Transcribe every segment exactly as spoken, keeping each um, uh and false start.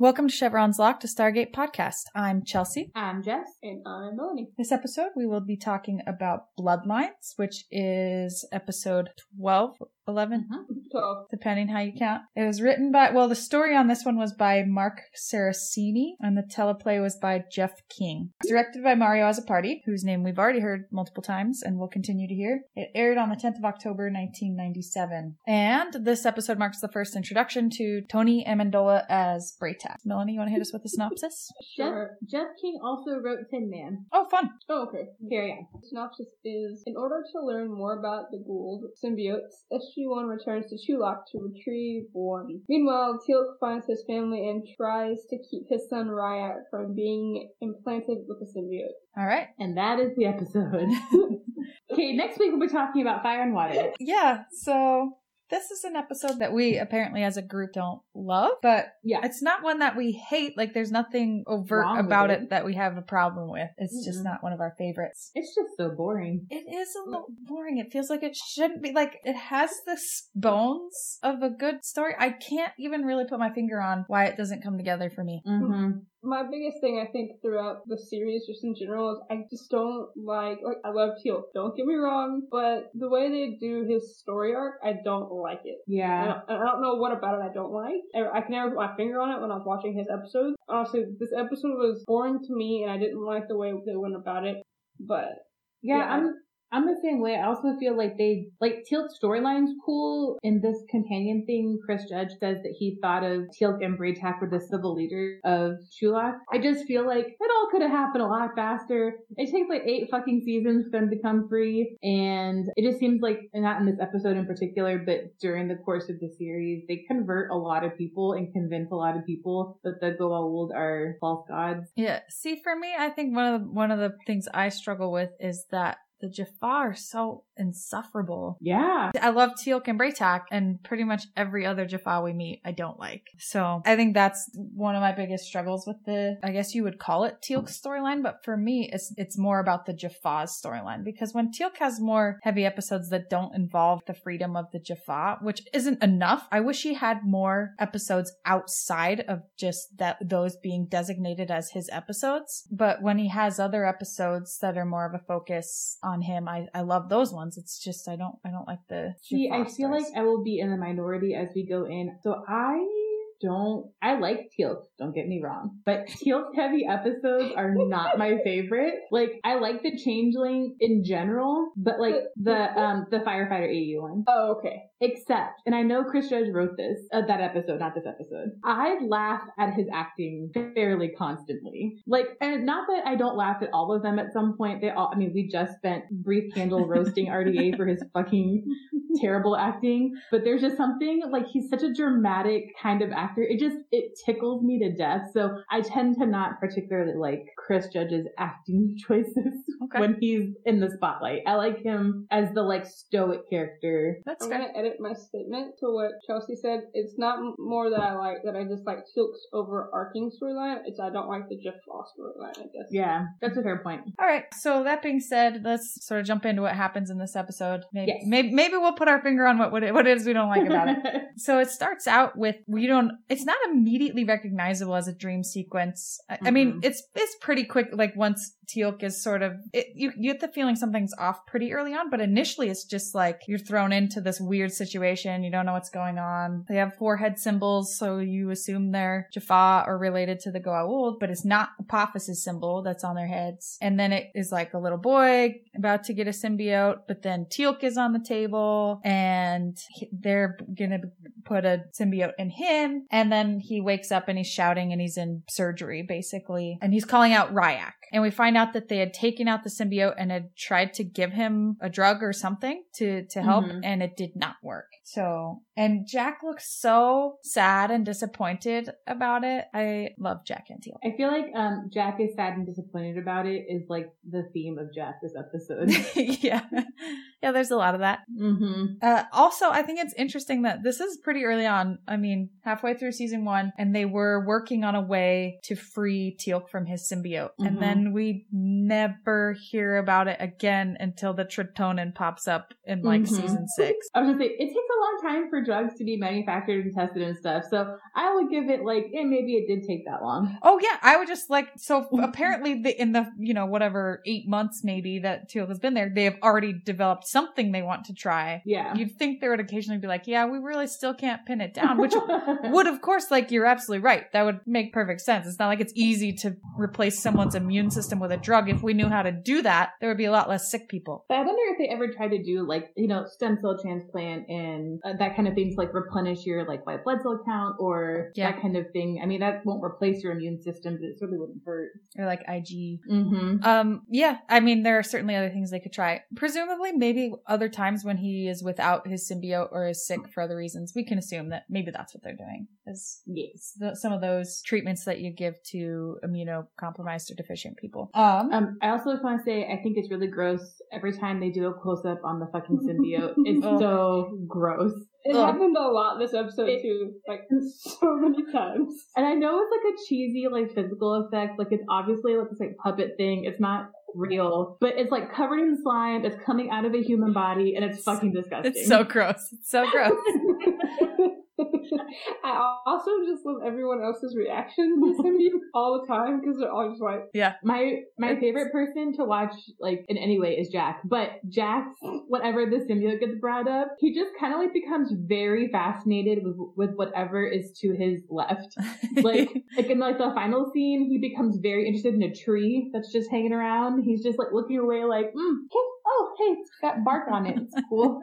Welcome to Chevron's Lock to Stargate podcast. I'm Chelsea. I'm Jess. And I'm Melanie. This episode we will be talking about Bloodlines, which is episode twelve, eleven, mm-hmm. twelve, depending how you count. It was written by, well, the story on this one was by Mark Saracini, and the teleplay was by Jeff King. It's directed by Mario Azapardi, whose name we've already heard multiple times and will continue to hear. It aired on the tenth of October, nineteen ninety-seven. And this episode marks the first introduction to Tony Amendola as Bra'tac. Melanie, you want to hit us with a synopsis? Sure. Jeff, Jeff King also wrote Tin Man. Oh, fun. Oh, okay. Carry on. The synopsis is, in order to learn more about the Goa'uld symbiotes, S G one returns to Chulac to retrieve one. Meanwhile, Teal'c finds his family and tries to keep his son Rya'c from being implanted with a symbiote. All right. And that is the episode. Okay, next week we'll be talking about fire and water. Yeah, so this is an episode that we apparently as a group don't love, but yeah, it's not one that we hate. Like, there's nothing overt Wrong about it. it that we have a problem with. It's mm-hmm. just not one of our favorites. It's just so boring. It is a little boring. It feels like it shouldn't be. Like, it has the bones of a good story. I can't even really put my finger on why it doesn't come together for me. Mm-hmm. My biggest thing, I think, throughout the series, just in general, is I just don't like, like, I love Teal'c, don't get me wrong, but the way they do his story arc, I don't like it. Yeah. I don't, I don't know what about it I don't like. I, I can never put my finger on it when I was watching his episodes. Honestly, this episode was boring to me, and I didn't like the way they went about it, but... Yeah, yeah. I'm... I'm the same way. I also feel like they, like, Teal'c's storyline's cool. In this companion thing, Chris Judge says that he thought of Teal'c and Bra'tac were the civil leaders of Chulac. I just feel like it all could have happened a lot faster. It takes, like, eight fucking seasons for them to come free, and it just seems like, not in this episode in particular, but during the course of the series, they convert a lot of people and convince a lot of people that the Goa'uld are false gods. Yeah. See, for me, I think one of the, one of the things I struggle with is that the Jaffa are so insufferable. Yeah. I love Teal'c and Bra'tac, and pretty much every other Jaffa we meet I don't like. So I think that's one of my biggest struggles with the, I guess you would call it Teal'c's storyline, but for me it's it's more about the Jaffa's storyline, because when Teal'c has more heavy episodes that don't involve the freedom of the Jaffa, which isn't enough. I wish he had more episodes outside of just that, those being designated as his episodes. But when he has other episodes that are more of a focus on on him, I, I love those ones. It's just I don't I don't like the See, I feel like I will be in the minority as we go in. So I don't I like Teal'c, don't get me wrong, but Teal'c heavy episodes are not my favorite. Like, I like the Changeling in general, but like the um the firefighter A U one. Oh, okay. Except, and I know Chris Judge wrote this, uh, that episode, not this episode, I laugh at his acting fairly constantly. Like, and not that I don't laugh at all of them at some point. They all, I mean, we just spent brief candle roasting R D A for his fucking terrible acting, but there's just something, like, he's such a dramatic kind of actor. It just, it tickles me to death. So I tend to not particularly like Chris Judge's acting choices okay. when he's in the spotlight. I like him as the, like, stoic character. That's okay. Good. My statement to what Chelsea said, it's not more that I like that I just like Teal'c's overarching storyline, it's I don't like the Jeff Foss storyline, I guess. Yeah, that's a fair point. All right, so that being said, let's sort of jump into what happens in this episode. Maybe yes. maybe, maybe we'll put our finger on what, what, it, what it is we don't like about it. So it starts out with, we don't, it's not immediately recognizable as a dream sequence. I, mm-hmm. I mean, it's it's pretty quick, like once Teal'c is sort of, it, you, you get the feeling something's off pretty early on, but initially it's just like you're thrown into this weird situation. You don't know what's going on. They have four head symbols, so you assume they're Jaffa or related to the Goa'uld, but it's not Apophis's symbol that's on their heads. And then it is like a little boy about to get a symbiote, but then Teal'c is on the table and he, they're gonna put a symbiote in him, and then he wakes up and he's shouting and he's in surgery basically, and he's calling out Rya'c, and we find out that they had taken out the symbiote and had tried to give him a drug or something to to help mm-hmm. and it did not work. So, and Jack looks so sad and disappointed about it. I love Jack and Teal'c. I feel like um Jack is sad and disappointed about it is like the theme of Jack this episode. yeah. Yeah, there's a lot of that. Mm-hmm. Uh, also, I think it's interesting that this is pretty early on. I mean, halfway through season one, and they were working on a way to free Teal'c from his symbiote. Mm-hmm. And then we never hear about it again until the Tritonin pops up in like mm-hmm. season six. I was gonna say, it takes a long time for drugs to be manufactured and tested and stuff. So I would give it like, and maybe it did take that long. Oh yeah. I would just like, so apparently the, in the, you know, whatever eight months maybe that Teal'c has been there, they have already developed something they want to try. Yeah. You'd think they would occasionally be like, yeah, we really still can't pin it down, which would of course, like you're absolutely right. That would make perfect sense. It's not like it's easy to replace someone's immune system with a drug. If we knew how to do that, there would be a lot less sick people. But I wonder if they ever tried to do like, you know, stem cell transplant and uh, that kind of thing to like replenish your like white blood cell count or yeah. that kind of thing. I mean, that won't replace your immune system, but it certainly wouldn't hurt. Or like I G. Mm-hmm. Um, yeah. I mean, there are certainly other things they could try. Presumably maybe other times when he is without his symbiote or is sick for other reasons, we can assume that maybe that's what they're doing. Is yes. the, some of those treatments that you give to immunocompromised or deficient people. Um, um, I also just want to say, I think it's really gross every time they do a close-up on the fucking symbiote. It's oh. so gross. It Ugh. happened a lot this episode it, too, like so many times. And I know it's like a cheesy, like physical effect. Like it's obviously like this like puppet thing. It's not real, but it's like covered in slime. It's coming out of a human body, and it's fucking disgusting. It's so gross. It's so gross. I also just love everyone else's reactions to symbiote all the time because they're all just like, yeah. My my it's... favorite person to watch, like in any way, is Jack. But Jack, whenever the symbiote gets brought up, he just kind of like becomes very fascinated with, with whatever is to his left. Like like in like the final scene, he becomes very interested in a tree that's just hanging around. He's just like looking away, like, mm, hey, oh hey, it's got bark on it. It's cool.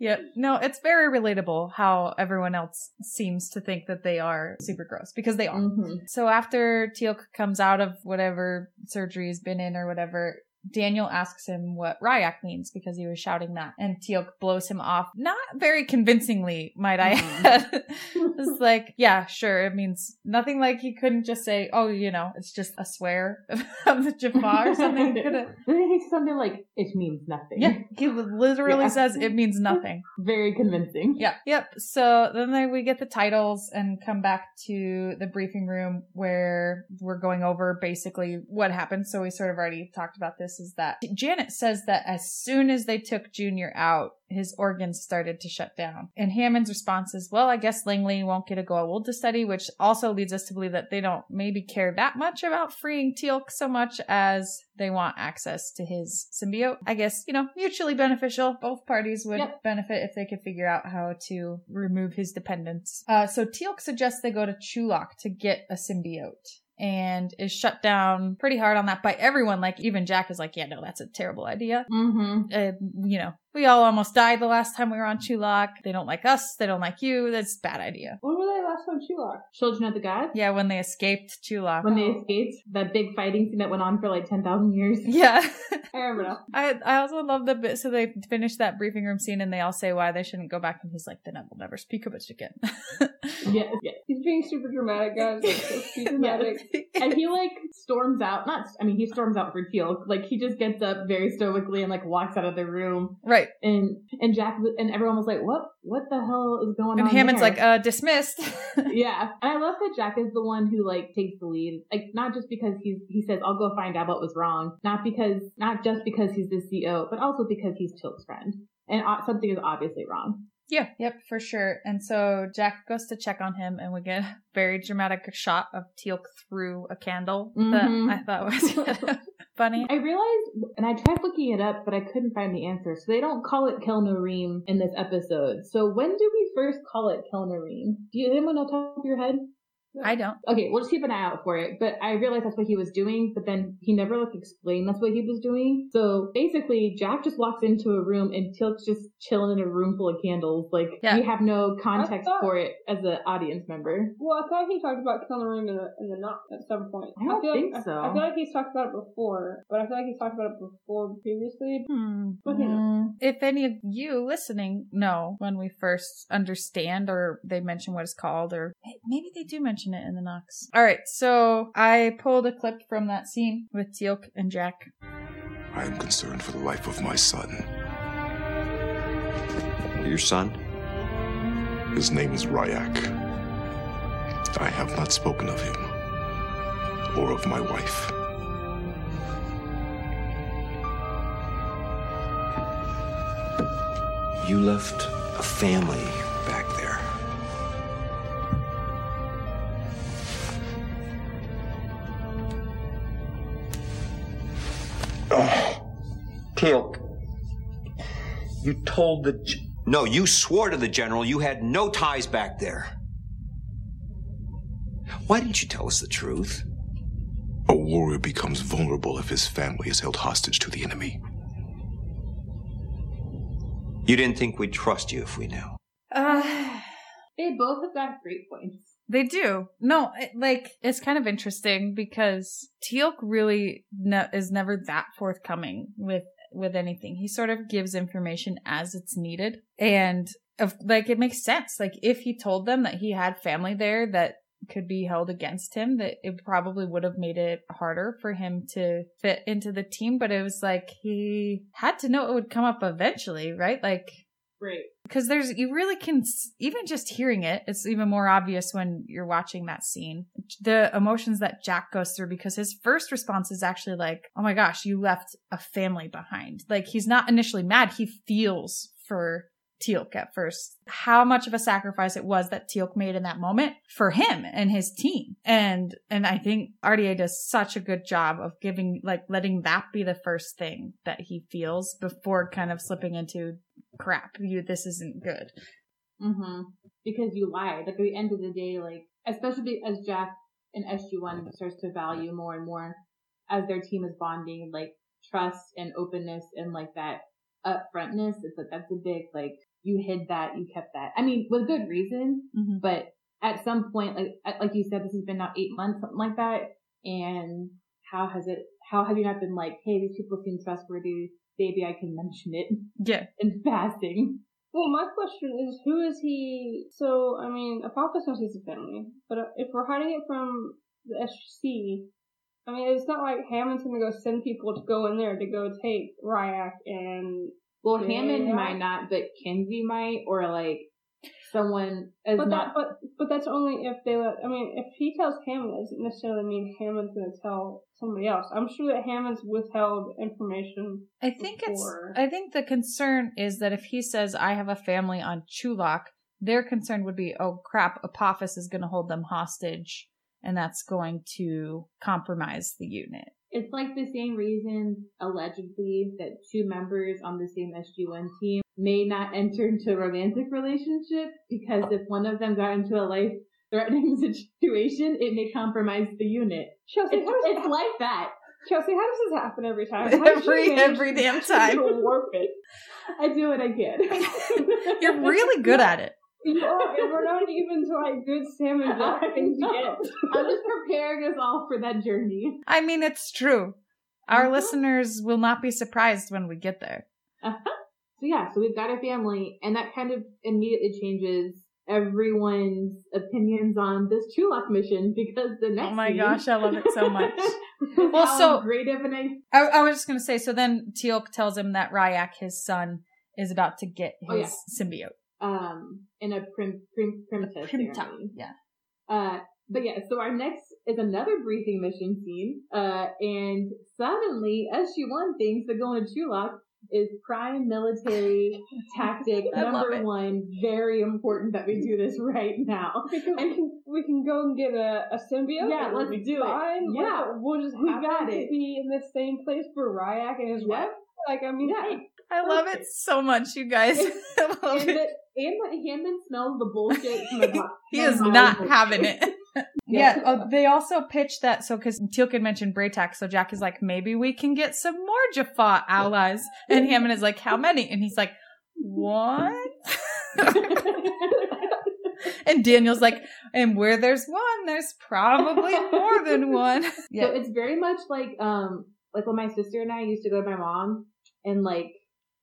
Yeah, no, it's very relatable how everyone else seems to think that they are super gross because they are. Mm-hmm. So after Teal'c comes out of whatever surgery he's been in or whatever, Daniel asks him what Rya'c means because he was shouting that, and Teal'c blows him off, not very convincingly, might I add. It's like, yeah, sure, it means nothing. Like he couldn't just say, oh, you know, it's just a swear of the Jaffa or something. He something like it means nothing. Yeah, he literally yeah. says it means nothing. Very convincing. Yeah, yep. So then they, we get the titles and come back to the briefing room where we're going over basically what happened. So we sort of already talked about this. Is that Janet says that as soon as they took Junior out, his organs started to shut down. And Hammond's response is, well, I guess Langley won't get a Goa'uld to study, which also leads us to believe that they don't maybe care that much about freeing Teal'c so much as they want access to his symbiote. I guess, you know, mutually beneficial. Both parties would yep. benefit if they could figure out how to remove his dependence. Uh, so Teal'c suggests they go to Chulac to get a symbiote, and is shut down pretty hard on that by everyone. Like even Jack is like, yeah, no, that's a terrible idea. Mm-hmm. Uh, you know, we all almost died the last time we were on Chulac. They don't like us. They don't like you. That's a bad idea. When were they last on Chulac? Children of the Gods? Yeah, when they escaped Chulac. When they escaped that big fighting scene that went on for like ten thousand years. Yeah. I remember now. I, I also love the bit. So they finish that briefing room scene and they all say why they shouldn't go back. And he's like, then I will never speak of it again. Yeah, yeah. He's being super dramatic, guys. Like, super dramatic. And he like storms out. Not, I mean, he storms out for Teal'c. Like he just gets up very stoically and like walks out of the room. Right. And and Jack and everyone was like, what what the hell is going and on? And Hammond's there? like, uh, dismissed. Yeah. And I love that Jack is the one who like takes the lead. Like not just because he's he says, I'll go find out what was wrong. Not because not just because he's the C E O, but also because he's Teal'c's friend. And uh, something is obviously wrong. Yeah. Yep, for sure. And so Jack goes to check on him and we get a very dramatic shot of Teal'c through a candle mm-hmm. that I thought was funny. I realized, and I tried looking it up, but I couldn't find the answer. So they don't call it Kel'no'reem in this episode. So when do we first call it Kel'no'reem? Do you anyone know off the top of your head? I don't. Okay, we'll just keep an eye out for it. But I realized that's what he was doing, but then he never like explained that's what he was doing. So basically, Jack just walks into a room and Teal'c's just chilling in a room full of candles. Like yeah. we have no context thought, for it as an audience member. Well, I thought he talked about Kel'no'reem in the in the knot at some point. I don't I feel think like, so. I, I feel like he's talked about it before, but I feel like he's talked about it before previously. Hmm. But, you know. If any of you listening know when we first understand or they mention what it's called, or maybe they do mention it in the Knox. All right, so I pulled a clip from that scene with Teal'c and Jack. I am concerned for the life of my son. Your son? His name is Rya'c. I have not spoken of him or of my wife. You left a family back there. Oh, Teal'c, you told the... G no, you swore to the general you had no ties back there. Why didn't you tell us the truth? A warrior becomes vulnerable if his family is held hostage to the enemy. You didn't think we'd trust you if we knew. Uh, they both have got great points. They do. No, it, like, it's kind of interesting because Teal'c really ne- is never that forthcoming with, with anything. He sort of gives information as it's needed. And, of, like, it makes sense. Like, if he told them that he had family there that could be held against him, that it probably would have made it harder for him to fit into the team. But it was like, he had to know it would come up eventually, right? Like, right. Because there's, you really can, even just hearing it, it's even more obvious when you're watching that scene, the emotions that Jack goes through, because his first response is actually like, oh my gosh, you left a family behind. Like, he's not initially mad. He feels for Teal'c at first, how much of a sacrifice it was that Teal'c made in that moment for him and his team. And and I think R D A does such a good job of giving, like, letting that be the first thing that he feels before kind of slipping into crap, you this isn't good. Mm-hmm. Because you lied. Like, at the end of the day, like, especially as Jack and S G one starts to value more and more as their team is bonding, like, trust and openness and, like, that upfrontness, it's like, that's a big, like, you hid that, you kept that. I mean, with good reason, mm-hmm. But at some point, like like you said, this has been now eight months, something like that. And how has it, how have you not been like, hey, these people seem trustworthy, maybe I can mention it. Yeah. And fasting. Well, my question is, who is he? So, I mean, Apophis knows he's a family, but if we're hiding it from the S G C, I mean, it's not like Hammond's going to go send people to go in there to go take Rya'c and... Well, yeah. Hammond might not, but Kinsey might, or, like, someone is but not... That, but, but that's only if they let... I mean, if he tells Hammond, it doesn't necessarily mean Hammond's going to tell somebody else. I'm sure that Hammond's withheld information I think before. It's... I think the concern is that if he says, I have a family on Chulac, their concern would be, oh, crap, Apophis is going to hold them hostage. And that's going to compromise the unit. It's like the same reason, allegedly, that two members on the same S G one team may not enter into a romantic relationship because if one of them got into a life-threatening situation, it may compromise the unit. Chelsea, it's, how does it's like that. Chelsea, how does this happen every time? Every, every damn time. You're warping. I do what I can. You're really good at it. You are, and we're not even to like good Sam and Jack things yet. I'm just preparing us all for that journey. I mean, it's true. Our mm-hmm. listeners will not be surprised when we get there. Uh-huh. So yeah, so we've got a family, and that kind of immediately changes everyone's opinions on this Chulac mission because the next. Oh my week, gosh, I love it so much. Well, so great of an idea. I, I was just gonna say. So then Teal'c tells him that Rya'c, his son, is about to get his oh, yeah. symbiote. Um, in a prim, prim, Prim'ta Prim'ta, yeah. Uh, but yeah, so our next is another briefing mission scene. Uh, and suddenly, S G one thinks that going to Chulac is prime military tactic number one. Very important that we do this right now. Because and we can, we can go and get a, a symbiote. Yeah, let's do fine. it. Yeah, like, we'll just we got it. Be in the same place for Rya'c and his wife. Yeah. Like, I mean, yeah. I Perfect. love it so much, you guys. I love and it. And Hammond smells the bullshit from the box. He is not bullshit. having it. yeah, yeah. Oh, they also pitched that, so because Teal'c had mentioned Bra'tac, so Jack is like, maybe we can get some more Jaffa allies. And Hammond is like, how many? And he's like, one? And Daniel's like, and where there's one, there's probably more than one. Yeah. So it's very much like, um, like when my sister and I used to go to my mom and like,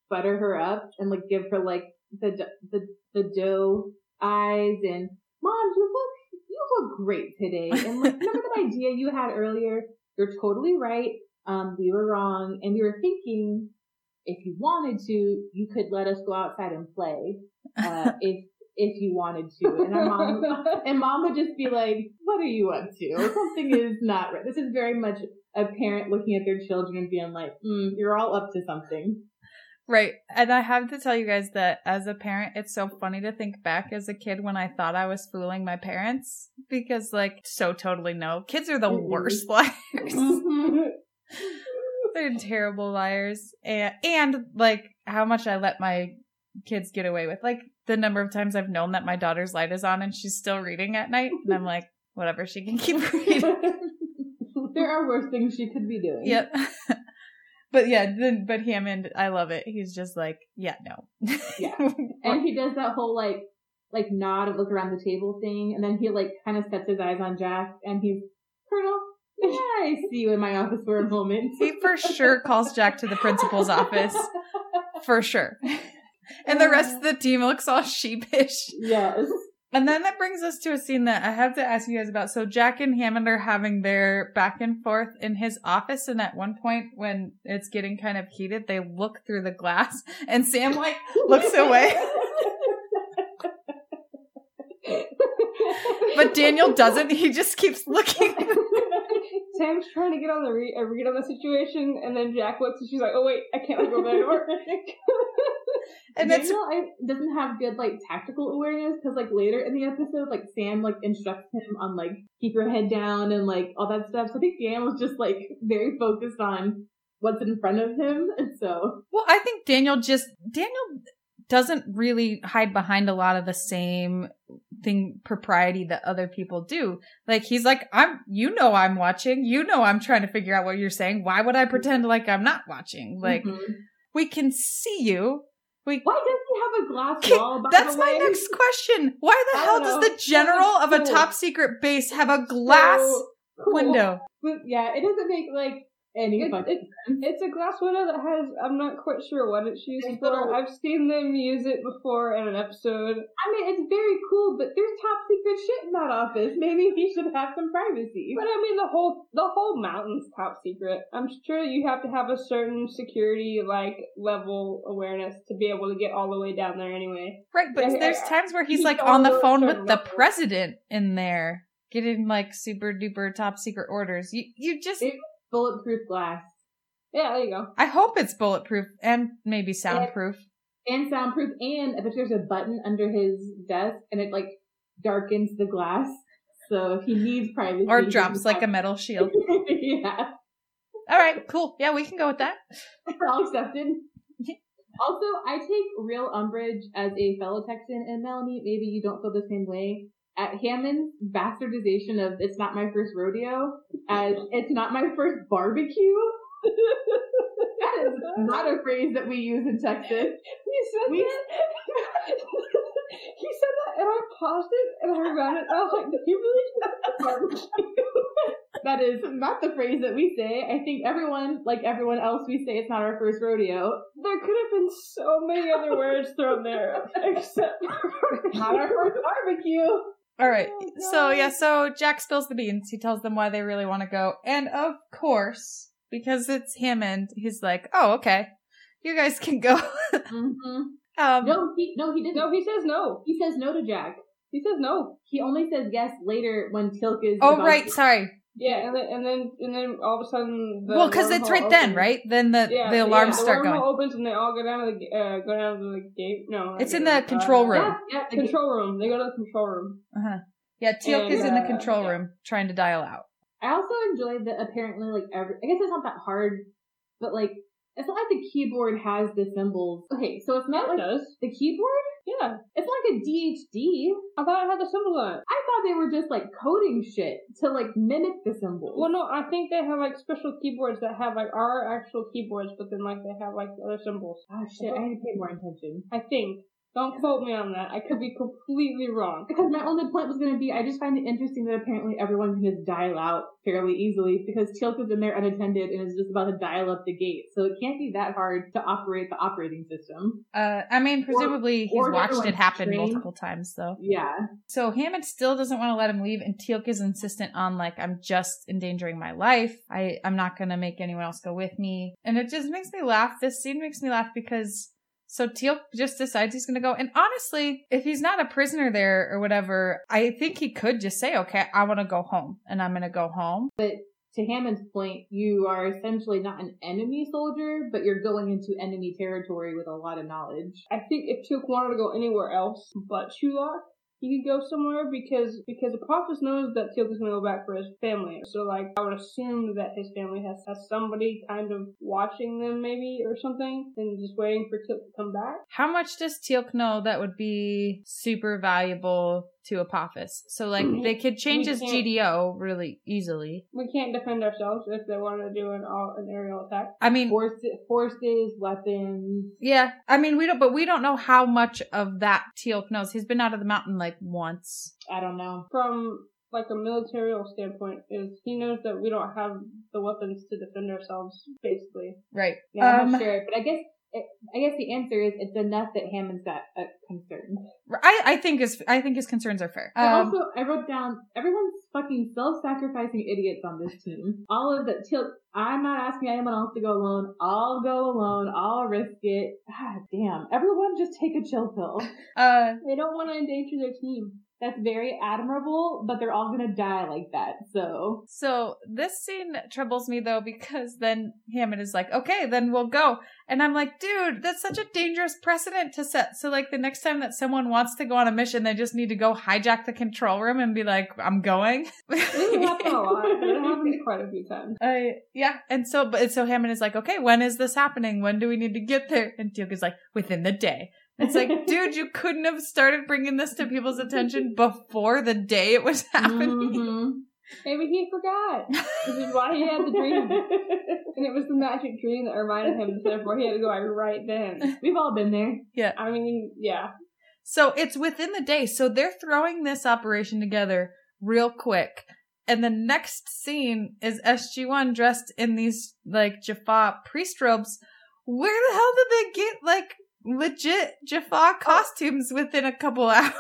butter her up and like give her like the the the dough eyes and mom, you look you look great today. And like remember that idea you had earlier? You're totally right. Um, we were wrong, and we were thinking if you wanted to, you could let us go outside and play. Uh, if if you wanted to, and our mom and mom would just be like, "What are you up to? Something is not right." This is very much a parent looking at their children and being like, mm, "You're all up to something." Right. And I have to tell you guys that as a parent, it's so funny to think back as a kid when I thought I was fooling my parents, because like, so totally no. Kids are the mm-hmm. worst liars. They're terrible liars. And, and like how much I let my kids get away with, like the number of times I've known that my daughter's light is on and she's still reading at night. And I'm like, whatever, she can keep reading. There are worse things she could be doing. Yep. But yeah, then, but Hammond, I love it. He's just like, yeah, no. Yeah. And he does that whole like, like nod of look around the table thing. And then he like kind of sets his eyes on Jack and he's, Colonel, yeah, I see you in my office for a moment. He for sure calls Jack to the principal's office. For sure. And the rest of the team looks all sheepish. Yes. And then that brings us to a scene that I have to ask you guys about. So Jack and Hammond are having their back and forth in his office. And at one point when it's getting kind of heated, they look through the glass and Sam like looks away. But Daniel doesn't. He just keeps looking. Sam's trying to get on the re- a read on the situation. And then Jack looks and she's like, oh, wait, I can't go back to work. And Daniel I, doesn't have good, like, tactical awareness, because, like, later in the episode, like, Sam, like, instructs him on, like, keep your head down and, like, all that stuff. So I think Dan was just, like, very focused on what's in front of him, and so... Well, I think Daniel just... Daniel doesn't really hide behind a lot of the same thing, propriety that other people do. Like, he's like, I'm... You know I'm watching. You know I'm trying to figure out what you're saying. Why would I pretend like I'm not watching? Like, mm-hmm. we can see you. We, Why does he have a glass can, wall, by That's the way? my next question. Why the I hell does the general so of a top-secret base have a glass so cool. window? But yeah, it doesn't make, like, any it, it, It's a glass window that has, I'm not quite sure what it's used it's for. Little. I've seen them use it before in an episode. I mean, it's very cool, but there's top-secret shit in that office. Maybe he should have some privacy. But I mean, the whole, the whole mountain's top-secret. I'm sure you have to have a certain security, like, level awareness to be able to get all the way down there anyway. Right, but and, there's uh, times where he's, he's like, on the phone with the level. president in there, getting, like, super-duper top-secret orders. You, you just... It, Bulletproof glass. Yeah, there you go. I hope it's bulletproof and maybe soundproof. And, and soundproof. And I bet there's a button under his desk and it like darkens the glass. So if he needs privacy. Or drops like a metal shield. Yeah. All right, cool. Yeah, we can go with that. We're all accepted. Also, I take real umbrage as a fellow Texan, and Melanie, maybe you don't feel the same way, at Hammond's bastardization of it's not my first rodeo, as it's not my first barbecue. That is not a phrase that we use in Texas. He said we, that. He said that, and I paused it, and I ran it, and I was like, you really said barbecue? That is not the phrase that we say. I think everyone, like everyone else, we say it's not our first rodeo. There could have been so many other words thrown there, except not our first barbecue. All right. Oh, so, yeah, so Jack spills the beans. He tells them why they really want to go. And, of course, because it's Hammond, he's like, oh, okay, you guys can go. Mm-hmm. um, no, he, no, he didn't. No, he says no. He says no to Jack. He says no. He only says yes later when Teal'c is... Oh, right. To- sorry. Yeah, and then, and then and then all of a sudden, the well, because it's right opens. then, right? Then the yeah, the alarms yeah, the start going. The opens and they all go down to the uh, go down to the gate. No, it's in the control room. room. Yeah, yeah, control room. They go to the control room. Uh huh. Yeah, Teal'c is uh, in the control yeah. room trying to dial out. I also enjoyed that. Apparently, like every, I guess it's not that hard, but like it's not like the keyboard has the symbols. Okay, so it's not like it the keyboard. Yeah, it's like a D H D. I thought it had the symbol on it. I thought they were just, like, coding shit to, like, mimic the symbol. Well, no, I think they have, like, special keyboards that have, like, our actual keyboards, but then, like, they have, like, other symbols. Oh, shit, I need to pay more attention. I think. Don't quote me on that. I could be completely wrong. Because my only point was going to be, I just find it interesting that apparently everyone can just dial out fairly easily because Teal'c is in there unattended and is just about to dial up the gate. So it can't be that hard to operate the operating system. Uh, I mean, presumably or, he's or watched it happen trained. multiple times, though. Yeah. So Hammond still doesn't want to let him leave, and Teal'c is insistent on, like, I'm just endangering my life. I, I'm not going to make anyone else go with me. And it just makes me laugh. This scene makes me laugh because... So Teal'c just decides he's going to go. And honestly, if he's not a prisoner there or whatever, I think he could just say, okay, I want to go home and I'm going to go home. But to Hammond's point, you are essentially not an enemy soldier, but you're going into enemy territory with a lot of knowledge. I think if Teal'c wanted to go anywhere else but Chulac, he could go somewhere because because Apophis knows that Teal'c is going to go back for his family. So, like, I would assume that his family has, has somebody kind of watching them maybe or something and just waiting for Teal'c to come back. How much does Teal'c know that would be super valuable to Apophis? So, like, mm-hmm. they could change we his G D O really easily. We can't defend ourselves if they want to do an, all, an aerial attack. I mean... Force, forces, weapons... Yeah. I mean, we don't... But we don't know how much of that Teal'c knows. He's been out of the mountain, like, once. I don't know. From... like a military standpoint, is he knows that we don't have the weapons to defend ourselves, basically. Right. Yeah, I'm um, not sure, but I guess it, I guess the answer is it's enough that Hammond's got a concern. I, I think his I think his concerns are fair. Um, I also I wrote down everyone's fucking self-sacrificing idiots on this team. All of the Teal'c. I'm not asking anyone else to go alone. I'll go alone. I'll risk it. God damn! Everyone, just take a chill pill. Uh, they don't want to endanger their team. That's very admirable, but they're all gonna die like that, so. So, this scene troubles me, though, because then Hammond is like, okay, then we'll go. And I'm like, dude, that's such a dangerous precedent to set. So, like, the next time that someone wants to go on a mission, they just need to go hijack the control room and be like, I'm going. It happens a lot. It happens quite a few times. Uh, yeah, and so, but, so Hammond is like, okay, when is this happening? When do we need to get there? And Teal'c is like, within the day. It's like, dude, you couldn't have started bringing this to people's attention before the day it was happening. Mm-hmm. Maybe he forgot. This is why he had the dream. And it was the magic dream that reminded him, so therefore he had to go out right then. We've all been there. Yeah. I mean, yeah. So it's within the day. So they're throwing this operation together real quick. And the next scene is S G one dressed in these, like, Jaffa priest robes. Where the hell did they get, like... legit Jaffa costumes within a couple hours?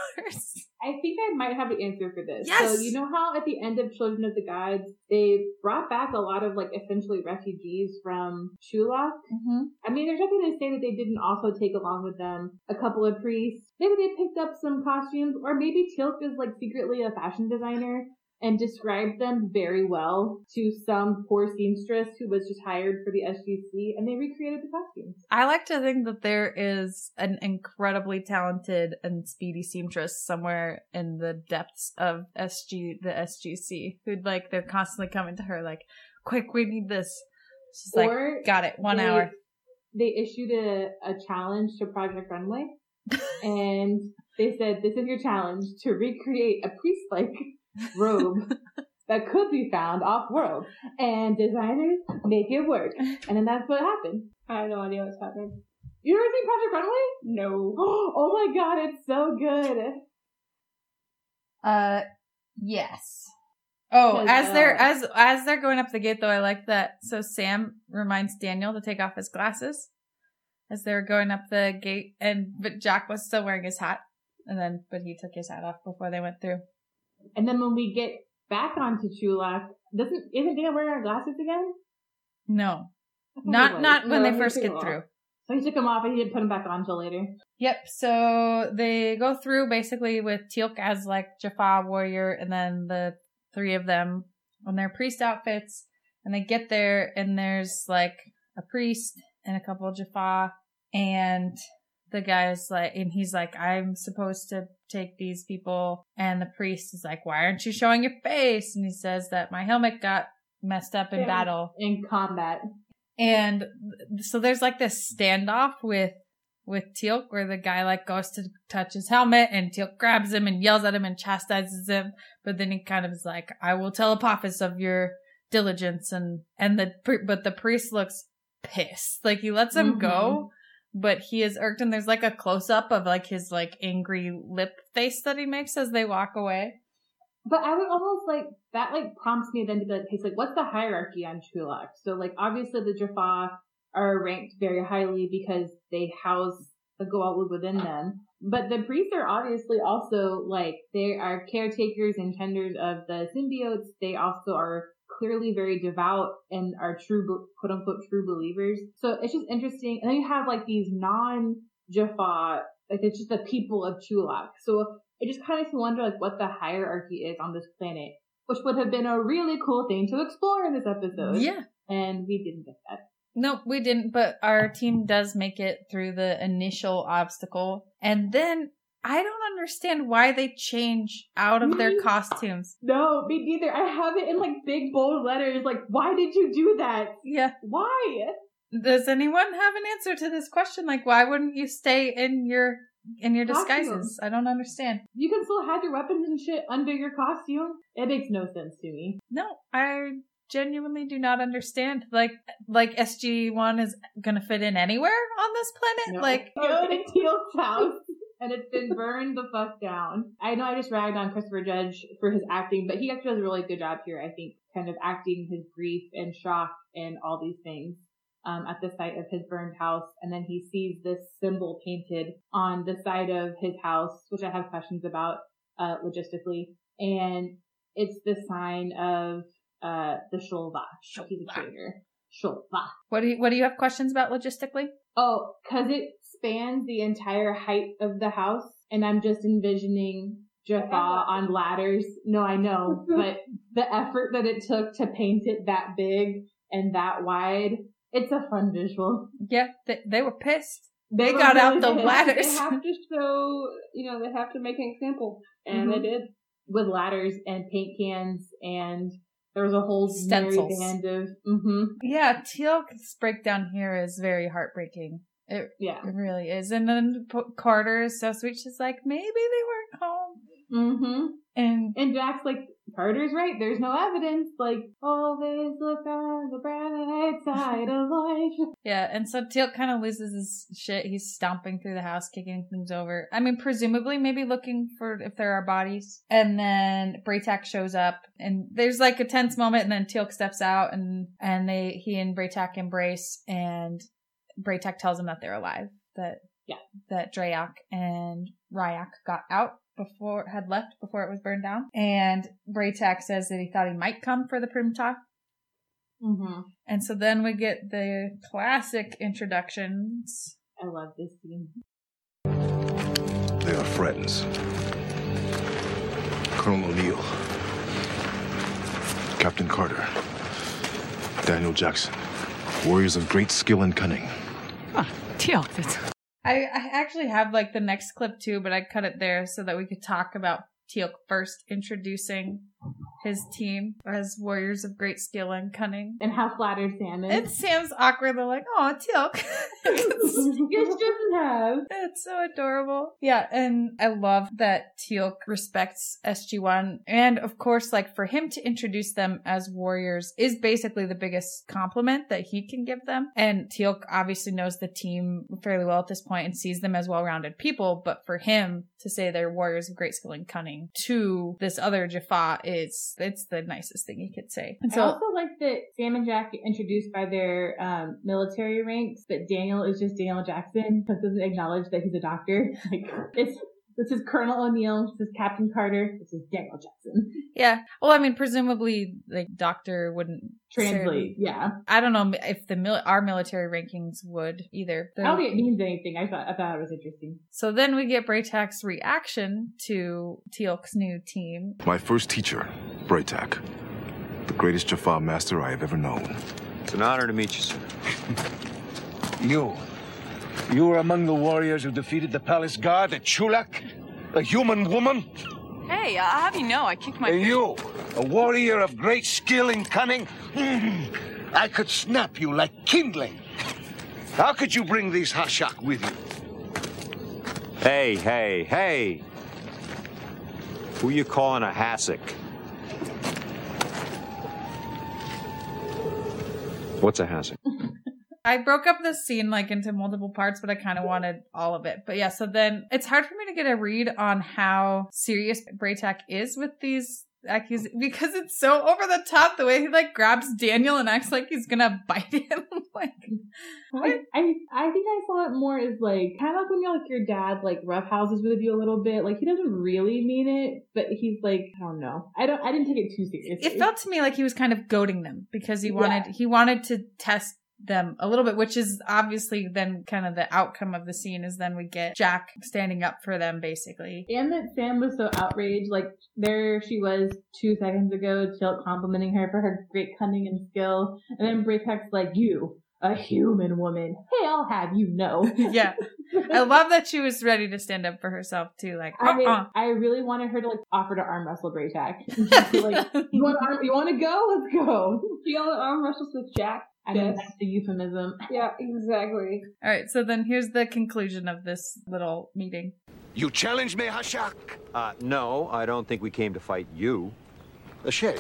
I think I might have an answer for this. Yes! So you know how at the end of Children of the Gods, they brought back a lot of, like, essentially refugees from Chulac? Mm-hmm. I mean, there's nothing to say that they didn't also take along with them a couple of priests. Maybe they picked up some costumes, or maybe Teal'c is, like, secretly a fashion designer and described them very well to some poor seamstress who was just hired for the S G C, and they recreated the costumes. I like to think that there is an incredibly talented and speedy seamstress somewhere in the depths of S G the S G C who'd, like, they're constantly coming to her like, quick, we need this. She's or like, got it, one they, hour. They issued a, a challenge to Project Runway, and they said, this is your challenge to recreate a priest-like robe that could be found off-world, and designers make it work. And then that's what happened. I have no idea what's happening. You ever seen Project Runway? No. Oh my god, it's so good. Uh, yes. Oh, as uh, they're as as they're going up the gate, though, I like that. So Sam reminds Daniel to take off his glasses as they were going up the gate, and but Jack was still wearing his hat, and then but he took his hat off before they went through. And then when we get back onto Chulac, doesn't isn't Dana wearing our glasses again? No, not not when no, they first get through. So he took them off, and he didn't put them back on until later. Yep. So they go through basically with Teal'c as like Jaffa warrior, and then the three of them on their priest outfits, and they get there, and there's like a priest and a couple of Jaffa, and the guy's like, and he's like, I'm supposed to take these people. And the priest is like, why aren't you showing your face? And he says that my helmet got messed up in yeah, battle. In combat. And so there's like this standoff with, with Teal'c where the guy like goes to touch his helmet and Teal'c grabs him and yells at him and chastises him. But then he kind of is like, I will tell Apophis of your diligence. And, and the, but the priest looks pissed. Like he lets him mm-hmm. go. But he is irked, and there's, like, a close-up of, like, his, like, angry lip face that he makes as they walk away. But I would almost, like, that, like, prompts me then to be like, he's like, what's the hierarchy on Chulac? So, like, obviously the Jaffa are ranked very highly because they house the Goa'uld within them. But the priests are obviously also, like, they are caretakers and tenders of the symbiotes. They also are clearly very devout and are true, quote-unquote, true believers. So it's just interesting. And then you have, like, these non-Jaffa, like, it's just the people of Chulac. So it just kind of makes me wonder, like, what the hierarchy is on this planet. which would have been a really cool thing to explore in this episode. Yeah. And we didn't get that. Nope, we didn't, but our team does make it through the initial obstacle. And then I don't understand why they change out of their costumes. No, me neither. I have it in like big bold letters. Like, why did you do that? Yeah. Why? Does anyone have an answer to this question? Like, why wouldn't you stay in your in your disguises? I don't understand. You can still have your weapons and shit under your costume. It makes no sense to me. No, I genuinely do not understand. Like, like S G one is gonna fit in anywhere on this planet. No. Like, go to Teal'c's house. And it's been burned the fuck down. I know I just ragged on Christopher Judge for his acting, but he actually does a really good job here, I think, kind of acting his grief and shock and all these things um, at the site of his burned house. And then he sees this symbol painted on the side of his house, which I have questions about uh, logistically. And it's the sign of uh, the Shulva. Shulva. He's a traitor. Shulva. What do you, what do you have questions about logistically? Oh, because it spans the entire height of the house, and I'm just envisioning Jaffa on ladders. No, I know, but the effort that it took to paint it that big and that wide, it's a fun visual. Yeah, they, they were pissed. They, they got really out the pissed. Ladders. They have to show, you know, they have to make an example, and mm-hmm. they did. With ladders and paint cans and... There was a whole stencils. Band of, mm-hmm. Yeah, Teal'c's breakdown here is very heartbreaking. It, yeah. It really is. And then Carter is so sweet. She's like, maybe they weren't home. Mm-hmm. And, and Jack's like, Carter's right. There's no evidence. Like, always look on the bright side of life. Yeah, and so Teal'c kind of loses his shit. He's stomping through the house, kicking things over. I mean, presumably maybe looking for if there are bodies. And then Bra'tac shows up, and there's like a tense moment, and then Teal'c steps out, and, and they he and Bra'tac embrace, and Bra'tac tells him that they're alive, that yeah, that Drey'auc and Rya'c got out. Before had left before it was burned down, and Bra'tac says that he thought he might come for the Prim'ta, mm-hmm. and so then we get the classic introductions. I love this scene. They are friends. Colonel O'Neill, Captain Carter, Daniel Jackson, warriors of great skill and cunning. Ah, oh, Teal'c, that's. I, I actually have, like, the next clip, too, but I cut it there so that we could talk about Teal'c first introducing his team as warriors of great skill and cunning. And how flattered Sam is. And Sam's awkward. They're like, oh, Teal'c. You shouldn't have. It's so adorable. Yeah, and I love that Teal'c respects S G one. And, of course, like, for him to introduce them as warriors is basically the biggest compliment that he can give them. And Teal'c obviously knows the team fairly well at this point and sees them as well-rounded people. But for him to say they're warriors of great skill and cunning to this other Jaffa is... It's the nicest thing you could say. And so, I also like that Sam and Jack get introduced by their um, military ranks, but Daniel is just Daniel Jackson because doesn't acknowledge that he's a doctor. Like, it's, this is Colonel O'Neill, this is Captain Carter, this is Daniel Jackson. Yeah. Well, I mean, presumably, like, doctor wouldn't translate. Yeah. I don't know if the mil- our military rankings would either. The- I don't think it means anything. I thought I thought it was interesting. So then we get Bra'tac's reaction to Teal'c's new team. My first teacher, Bra'tac, the greatest Jaffa master I have ever known. It's an honor to meet you, sir. you, you were among the warriors who defeated the palace guard at Chulac, a human woman. Hey, I'll have you know, I kicked my... And you, a warrior of great skill and cunning, mm, I could snap you like kindling. How could you bring these Hashak with you? Hey, hey, hey. Who you calling a Hassock? What's a Hassock? I broke up this scene, like, into multiple parts, but I kind of wanted all of it. But yeah, so then it's hard for me to get a read on how serious Bra'tac is with these accusations because it's so over the top the way he, like, grabs Daniel and acts like he's gonna bite him. Like, I, I I think I saw it more as, like, kind of like when you're, like, your dad, like, roughhouses with you a little bit. Like, he doesn't really mean it, but he's like, I don't know. I don't. I didn't take it too seriously. It felt to me like he was kind of goading them because he wanted yeah. he wanted to test them a little bit, which is obviously then kind of the outcome of the scene is then we get Jack standing up for them, basically. And that Sam was so outraged, like there she was two seconds ago, Teal'c complimenting her for her great cunning and skill, and then Bra'tac's like, you, a human woman, hey, I'll have you know. Yeah. I love that she was ready to stand up for herself too. Like, uh-uh. I mean, I really wanted her to like offer to arm wrestle Bra'tac. Like, you want to arm, you want to go? Let's go. She arm wrestles with Jack. I guess that's the euphemism. Yeah, exactly. All right. So then here's the conclusion of this little meeting. You challenge me, Hashak? Uh, no, I don't think we came to fight you. The shade.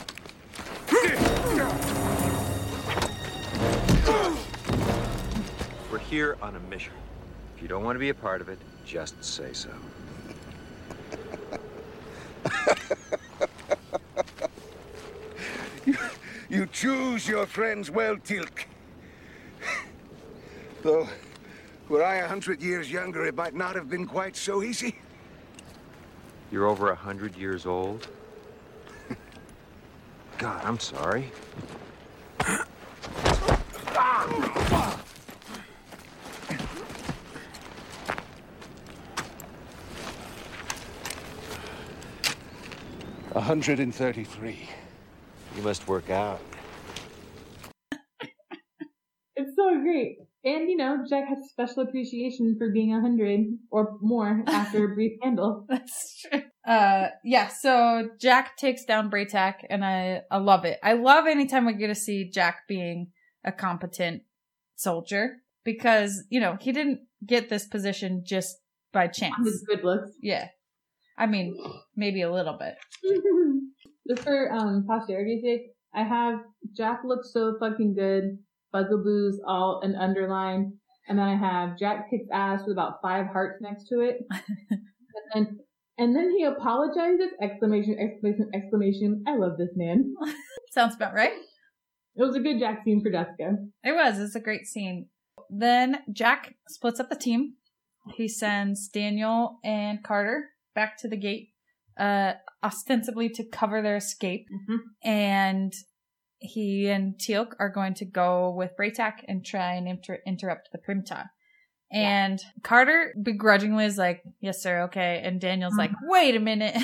We're here on a mission. If you don't want to be a part of it, just say so. you, you choose your friends well, Teal'c. Though, were I a hundred years younger, it might not have been quite so easy. You're over a hundred years old? God, I'm sorry. one hundred thirty-three. You must work out. It's so great. And, you know, Jack has special appreciation for being one hundred or more after a brief handle. That's true. Uh, yeah, so Jack takes down Bra'tac, and I, I love it. I love anytime we get to see Jack being a competent soldier because, you know, he didn't get this position just by chance. His good looks. Yeah. I mean, maybe a little bit. Just for um, posterity's sake, I have Jack looks so fucking good, bugaboos all an underline, and then I have Jack kicks ass with about five hearts next to it, and then, and then he apologizes! Exclamation! Exclamation! Exclamation! I love this man. Sounds about right. It was a good Jack scene for Jessica. It was. It's a great scene. Then Jack splits up the team. He sends Daniel and Carter back to the gate, uh, ostensibly to cover their escape. Mm-hmm. And he and Teal'c are going to go with Bra'tac and try and inter- interrupt the Prim'ta. And yeah. Carter begrudgingly is like, yes, sir, okay. And Daniel's mm-hmm. like, wait a minute.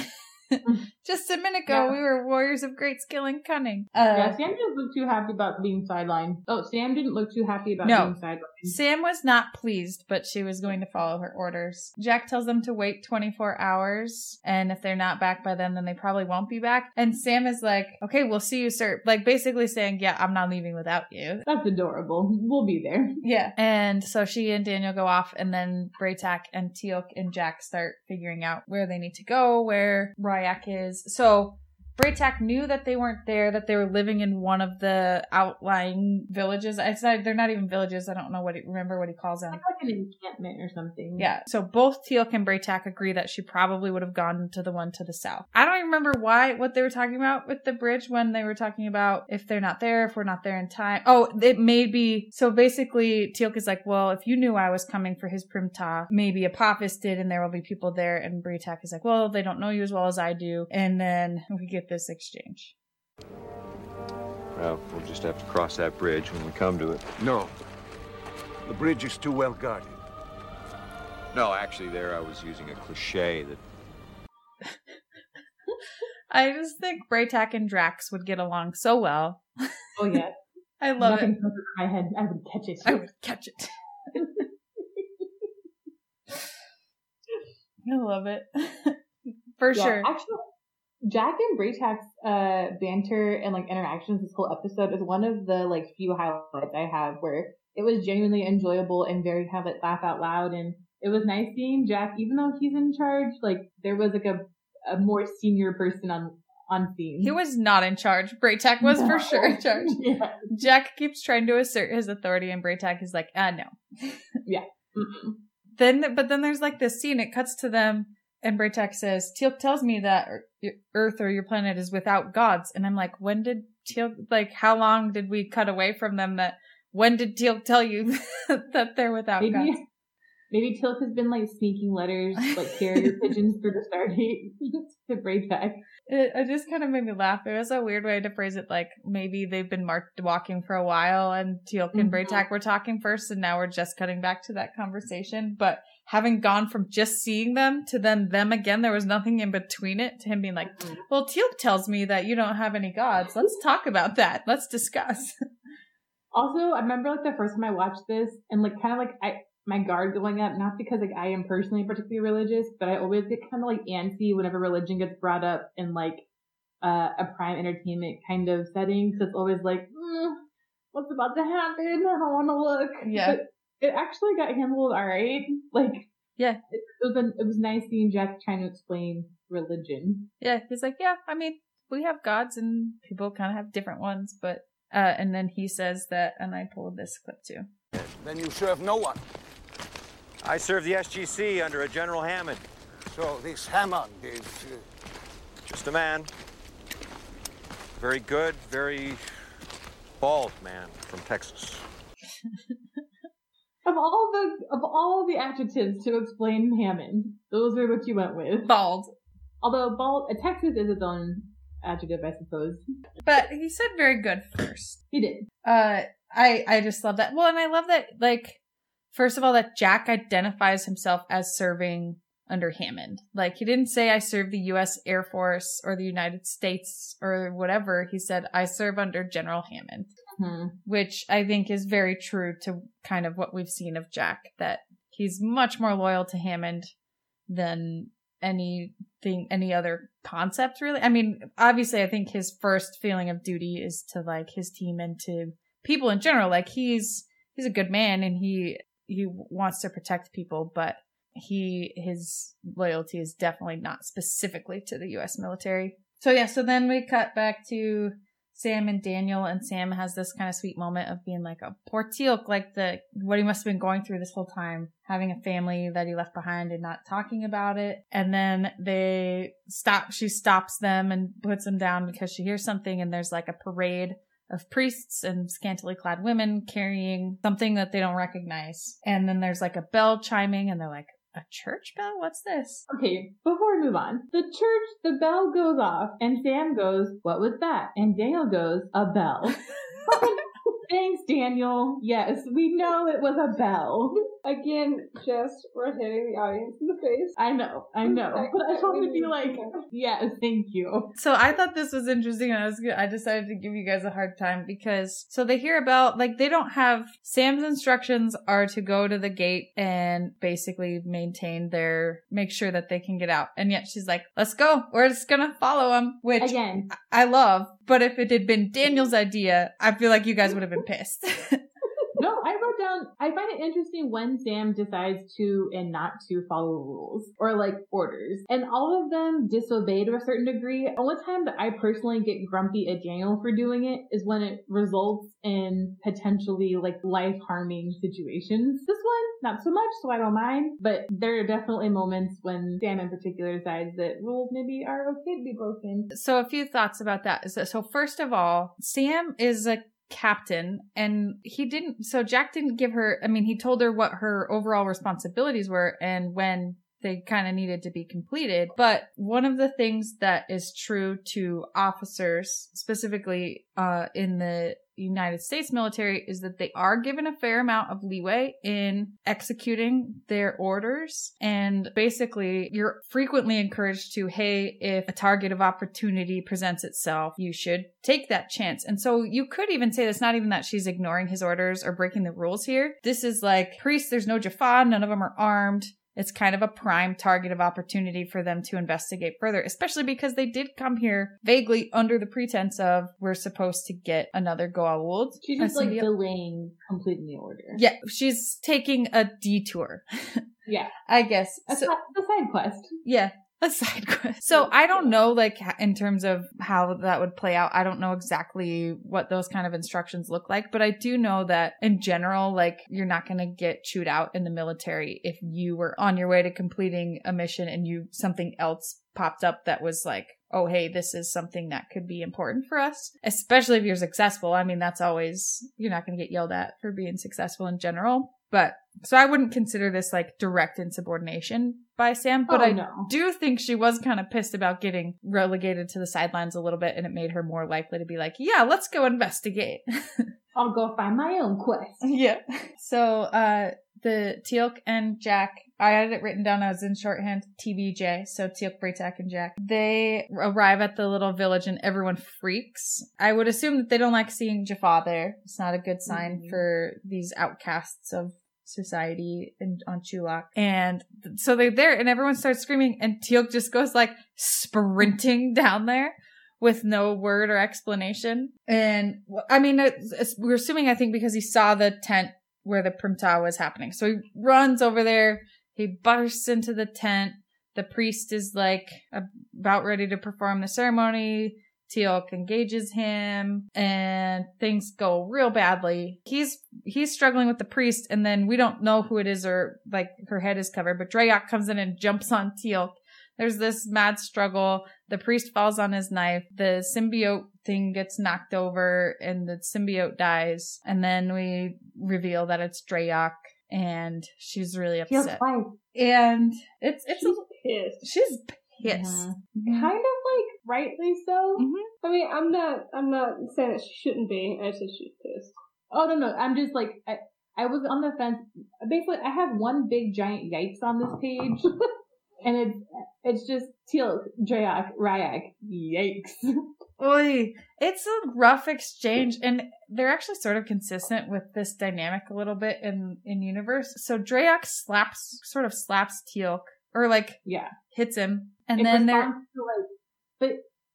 Just a minute ago, yeah. we were warriors of great skill and cunning. Uh, yeah, Sam didn't look too happy about being sidelined. Oh, Sam didn't look too happy about no, being sidelined. Sam was not pleased, but she was going to follow her orders. Jack tells them to wait twenty-four hours, and if they're not back by then, then they probably won't be back. And Sam is like, okay, we'll see you, sir. Like, basically saying, yeah, I'm not leaving without you. That's adorable. We'll be there. Yeah. And so she and Daniel go off, and then Bra'tac and Teal'c and Jack start figuring out where they need to go, where Rya'c is. So Bra'tac knew that they weren't there, that they were living in one of the outlying villages. It's not, they're not even villages. I don't know what he, remember what he calls them. It's like an encampment or something. Yeah. So both Teal'c and Bra'tac agree that she probably would have gone to the one to the south. I don't even remember why, what they were talking about with the bridge when they were talking about if they're not there, if we're not there in time. Oh, it may be. So basically Teal'c is like, well, if you knew I was coming for his Prim'ta, maybe Apophis did and there will be people there. And Bra'tac is like, well, they don't know you as well as I do. And then we get this exchange. Well, we'll just have to cross that bridge when we come to it. No. The bridge is too well guarded. No, actually there I was using a cliche that... I just think Bra'tac and Drax would get along so well. Oh, yeah. I love Nothing it. Nothing comes to my head. I would catch it. I would catch it. I love it. For yeah, sure. Actually, Jack and Bra'tac's uh, banter and like interactions this whole episode is one of the like few highlights I have where it was genuinely enjoyable and very kind of like laugh out loud, and it was nice seeing Jack, even though he's in charge, like there was like a, a more senior person on on scene. He was not in charge. Bra'tac was no. for sure in charge. Yeah. Jack keeps trying to assert his authority and Bra'tac is like, ah, no. Yeah. Mm-hmm. Then, but then there's like this scene, it cuts to them. And Bra'tac says, Teal'c tells me that Earth or your planet is without gods. And I'm like, when did Teal'c, like, how long did we cut away from them that, when did Teal'c tell you that they're without maybe, gods? Maybe Teal'c has been like sneaking letters, like carrier pigeons through the Stargate to Bra'tac. It, it just kind of made me laugh. There was a weird way to phrase it, like maybe they've been marked walking for a while, and Teal'c and mm-hmm. Bra'tac were talking first, and now we're just cutting back to that conversation. But having gone from just seeing them to then them again, there was nothing in between it to him being like, mm-hmm. "Well, Teal'c tells me that you don't have any gods. Let's talk about that. Let's discuss." Also, I remember like the first time I watched this, and like kind of like I. my guard going up, not because like I am personally particularly religious, but I always get kind of like antsy whenever religion gets brought up in like uh, a prime entertainment kind of setting. So it's always like, mm, what's about to happen? I don't want to look. Yeah. But it actually got handled all right. Like, yeah, it, it was an, it was nice seeing Jack trying to explain religion. Yeah, he's like, yeah, I mean, we have gods and people kind of have different ones, but uh, and then he says that, and I pulled this clip too. Then you serve no one. I serve the S G C under a General Hammond. So this Hammond is... Uh... just a man. Very good, very bald man from Texas. of all the of all the adjectives to explain Hammond, those are what you went with. Bald. Although bald, uh, Texas is its own adjective, I suppose. But he said very good first. He did. Uh, I, I just love that. Well, and I love that, like... First of all, that Jack identifies himself as serving under Hammond. Like, he didn't say, I serve the U S Air Force or the United States or whatever. He said, I serve under General Hammond, mm-hmm. which I think is very true to kind of what we've seen of Jack, that he's much more loyal to Hammond than anything, any other concept, really. I mean, obviously, I think his first feeling of duty is to, like, his team and to people in general. Like, he's he's a good man, and he... He wants to protect people, but he his loyalty is definitely not specifically to the U S military. So yeah, so then we cut back to Sam and Daniel, and Sam has this kind of sweet moment of being like, a poor Teal'c, like the what he must have been going through this whole time, having a family that he left behind and not talking about it. And then they stop, she stops them and puts them down because she hears something, and there's like a parade of priests and scantily clad women carrying something that they don't recognize. And then there's like a bell chiming, and they're like, a church bell? What's this? Okay, before we move on, the church, the bell goes off, and Sam goes, what was that? And Daniel goes, a bell. Thanks, Daniel. Yes, we know it was a bell. Again, just we're hitting the audience in the face. I know, I know. But I wanted to be like, yes, thank you. So I thought this was interesting, and I was I decided to give you guys a hard time because so they hear about like they don't have Sam's instructions are to go to the gate and basically maintain their make sure that they can get out, and yet she's like, let's go. We're just gonna follow them, which again I love. But if it had been Daniel's idea, I feel like you guys would have been pissed. No, I wrote down, I find it interesting when Sam decides to and not to follow rules or like orders. And all of them disobey to a certain degree. The only time that I personally get grumpy at Daniel for doing it is when it results in potentially like life-harming situations. This one, not so much, so I don't mind. But there are definitely moments when Sam in particular decides that rules maybe are okay to be broken. So a few thoughts about that. So first of all, Sam is a captain, and he didn't so Jack didn't give her I mean he told her what her overall responsibilities were and when they kind of needed to be completed. But one of the things that is true to officers specifically uh in the United States military is that they are given a fair amount of leeway in executing their orders. And basically, you're frequently encouraged to, hey, if a target of opportunity presents itself, you should take that chance. And so you could even say that's not even that she's ignoring his orders or breaking the rules here. This is like, priests, there's no Jaffa, none of them are armed. It's kind of a prime target of opportunity for them to investigate further, especially because they did come here vaguely under the pretense of we're supposed to get another Goa'uld. She's just like delaying completing the order. Yeah, she's taking a detour. Yeah. I guess. A, so, a side quest. Yeah. A side quest. So I don't know, like, in terms of how that would play out, I don't know exactly what those kind of instructions look like, but I do know that in general, like, you're not going to get chewed out in the military if you were on your way to completing a mission and you something else popped up that was like, oh, hey, this is something that could be important for us, especially if you're successful. I mean, that's always, you're not going to get yelled at for being successful in general. But So I wouldn't consider this like direct insubordination by Sam, but oh, I no. do think she was kind of pissed about getting relegated to the sidelines a little bit, and it made her more likely to be like, yeah, let's go investigate. I'll go find my own quest. Yeah. So uh, the Teal'c and Jack, I had it written down as in shorthand T B J, so Teal'c, Bra'tac, and Jack. They arrive at the little village and everyone freaks. I would assume that they don't like seeing Jaffa there. It's not a good sign mm-hmm. for these outcasts of society and on Chulac. And th- so they're there and everyone starts screaming, and Teal'c just goes like sprinting down there with no word or explanation. And I mean, it's, it's, we're assuming, I think, because he saw the tent where the Prim'ta was happening. So he runs over there. He bursts into the tent. The priest is like about ready to perform the ceremony. Teal'c engages him and things go real badly. He's he's struggling with the priest, and then we don't know who it is, or like her head is covered, but Drey'auc comes in and jumps on Teal'c. There's this mad struggle. The priest falls on his knife. The symbiote thing gets knocked over and the symbiote dies. And then we reveal that it's Drey'auc, and she's really upset. And it's it's she's a, pissed. She's Yes. Mm-hmm. Kind of like rightly so. Mm-hmm. I mean, I'm not I'm not saying that she shouldn't be. I said she's pissed. Oh, no, no. I'm just like, I, I was on the fence. Basically, I have one big giant yikes on this page. And it's it's just Teal'c, Drey'auc, Rya'c, yikes. Oy. It's a rough exchange, and they're actually sort of consistent with this dynamic a little bit in, in universe. So Drey'auc slaps, sort of slaps Teal'c. Or like, yeah, hits him, and it then they're to like. But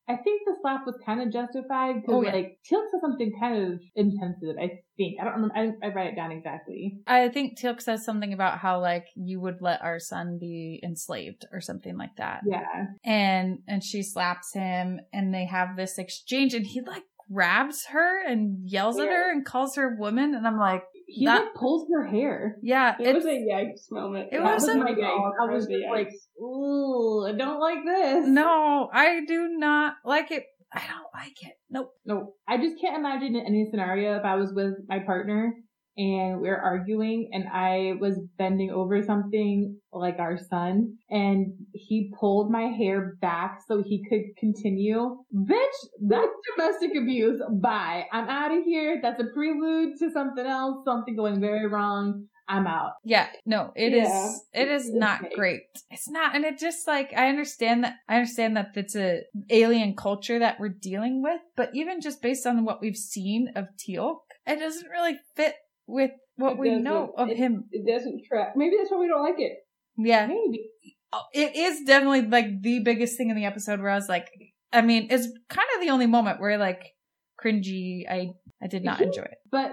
I think the slap was kind of justified because oh, yeah. like Teal'c says something kind of insensitive. I think I don't remember. I, I write it down exactly. I think Teal'c says something about how like you would let our son be enslaved or something like that. Yeah, and and she slaps him, and they have this exchange, and he like grabs her and yells yeah. at her and calls her woman, and I'm like. He that, like pulls her hair. Yeah. It was a yikes moment. It was a yikes. I was just like, ooh, I don't like this. No, I do not like it. I don't like it. Nope. No, I just can't imagine in any scenario if I was with my partner and we were arguing and I was bending over something like our son and he pulled my hair back so he could continue. Bitch, that's domestic abuse. Bye. I'm out of here. That's a prelude to something else, something going very wrong. I'm out. Yeah. No, it yeah. is, it is it's not okay. great. It's not. And it just like, I understand that, I understand that it's a alien culture that we're dealing with, but even just based on what we've seen of Teal'c, it doesn't really fit with what we know of it, him. It doesn't track. Maybe that's why we don't like it. Yeah. Maybe. It is definitely like the biggest thing in the episode where I was like, I mean, it's kind of the only moment where like cringy, I, I did not enjoy it. But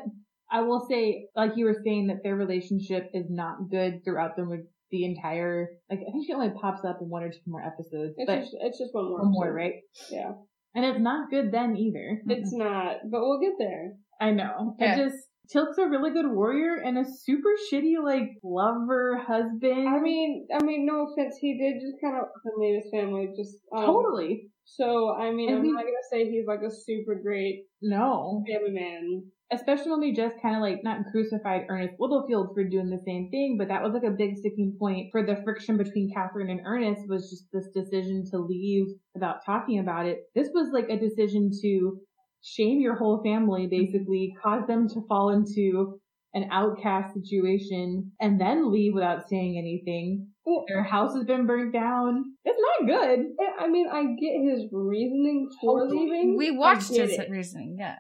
I will say, like you were saying, that their relationship is not good throughout the, the entire, like, I think she only pops up in one or two more episodes. It's, but just, it's just one more. One more, right? Yeah. And it's not good then either. It's mm-hmm. not, but we'll get there. I know. Yeah. It just, Teal'c's a really good warrior and a super shitty, like, lover, husband. I mean, I mean, no offense, he did just kind of leave his family, just... Um, totally. So, I mean, and I'm we, not gonna say he's, like, a super great... No. ...family man. Especially when they just kind of, like, not crucified Ernest Littlefield for doing the same thing, but that was, like, a big sticking point for the friction between Catherine and Ernest was just this decision to leave without talking about it. This was, like, a decision to... shame your whole family, basically, cause them to fall into an outcast situation, and then leave without saying anything. Well, their house has been burnt down. It's not good. I mean, I get his reasoning for leaving. We watched his it. reasoning, yeah.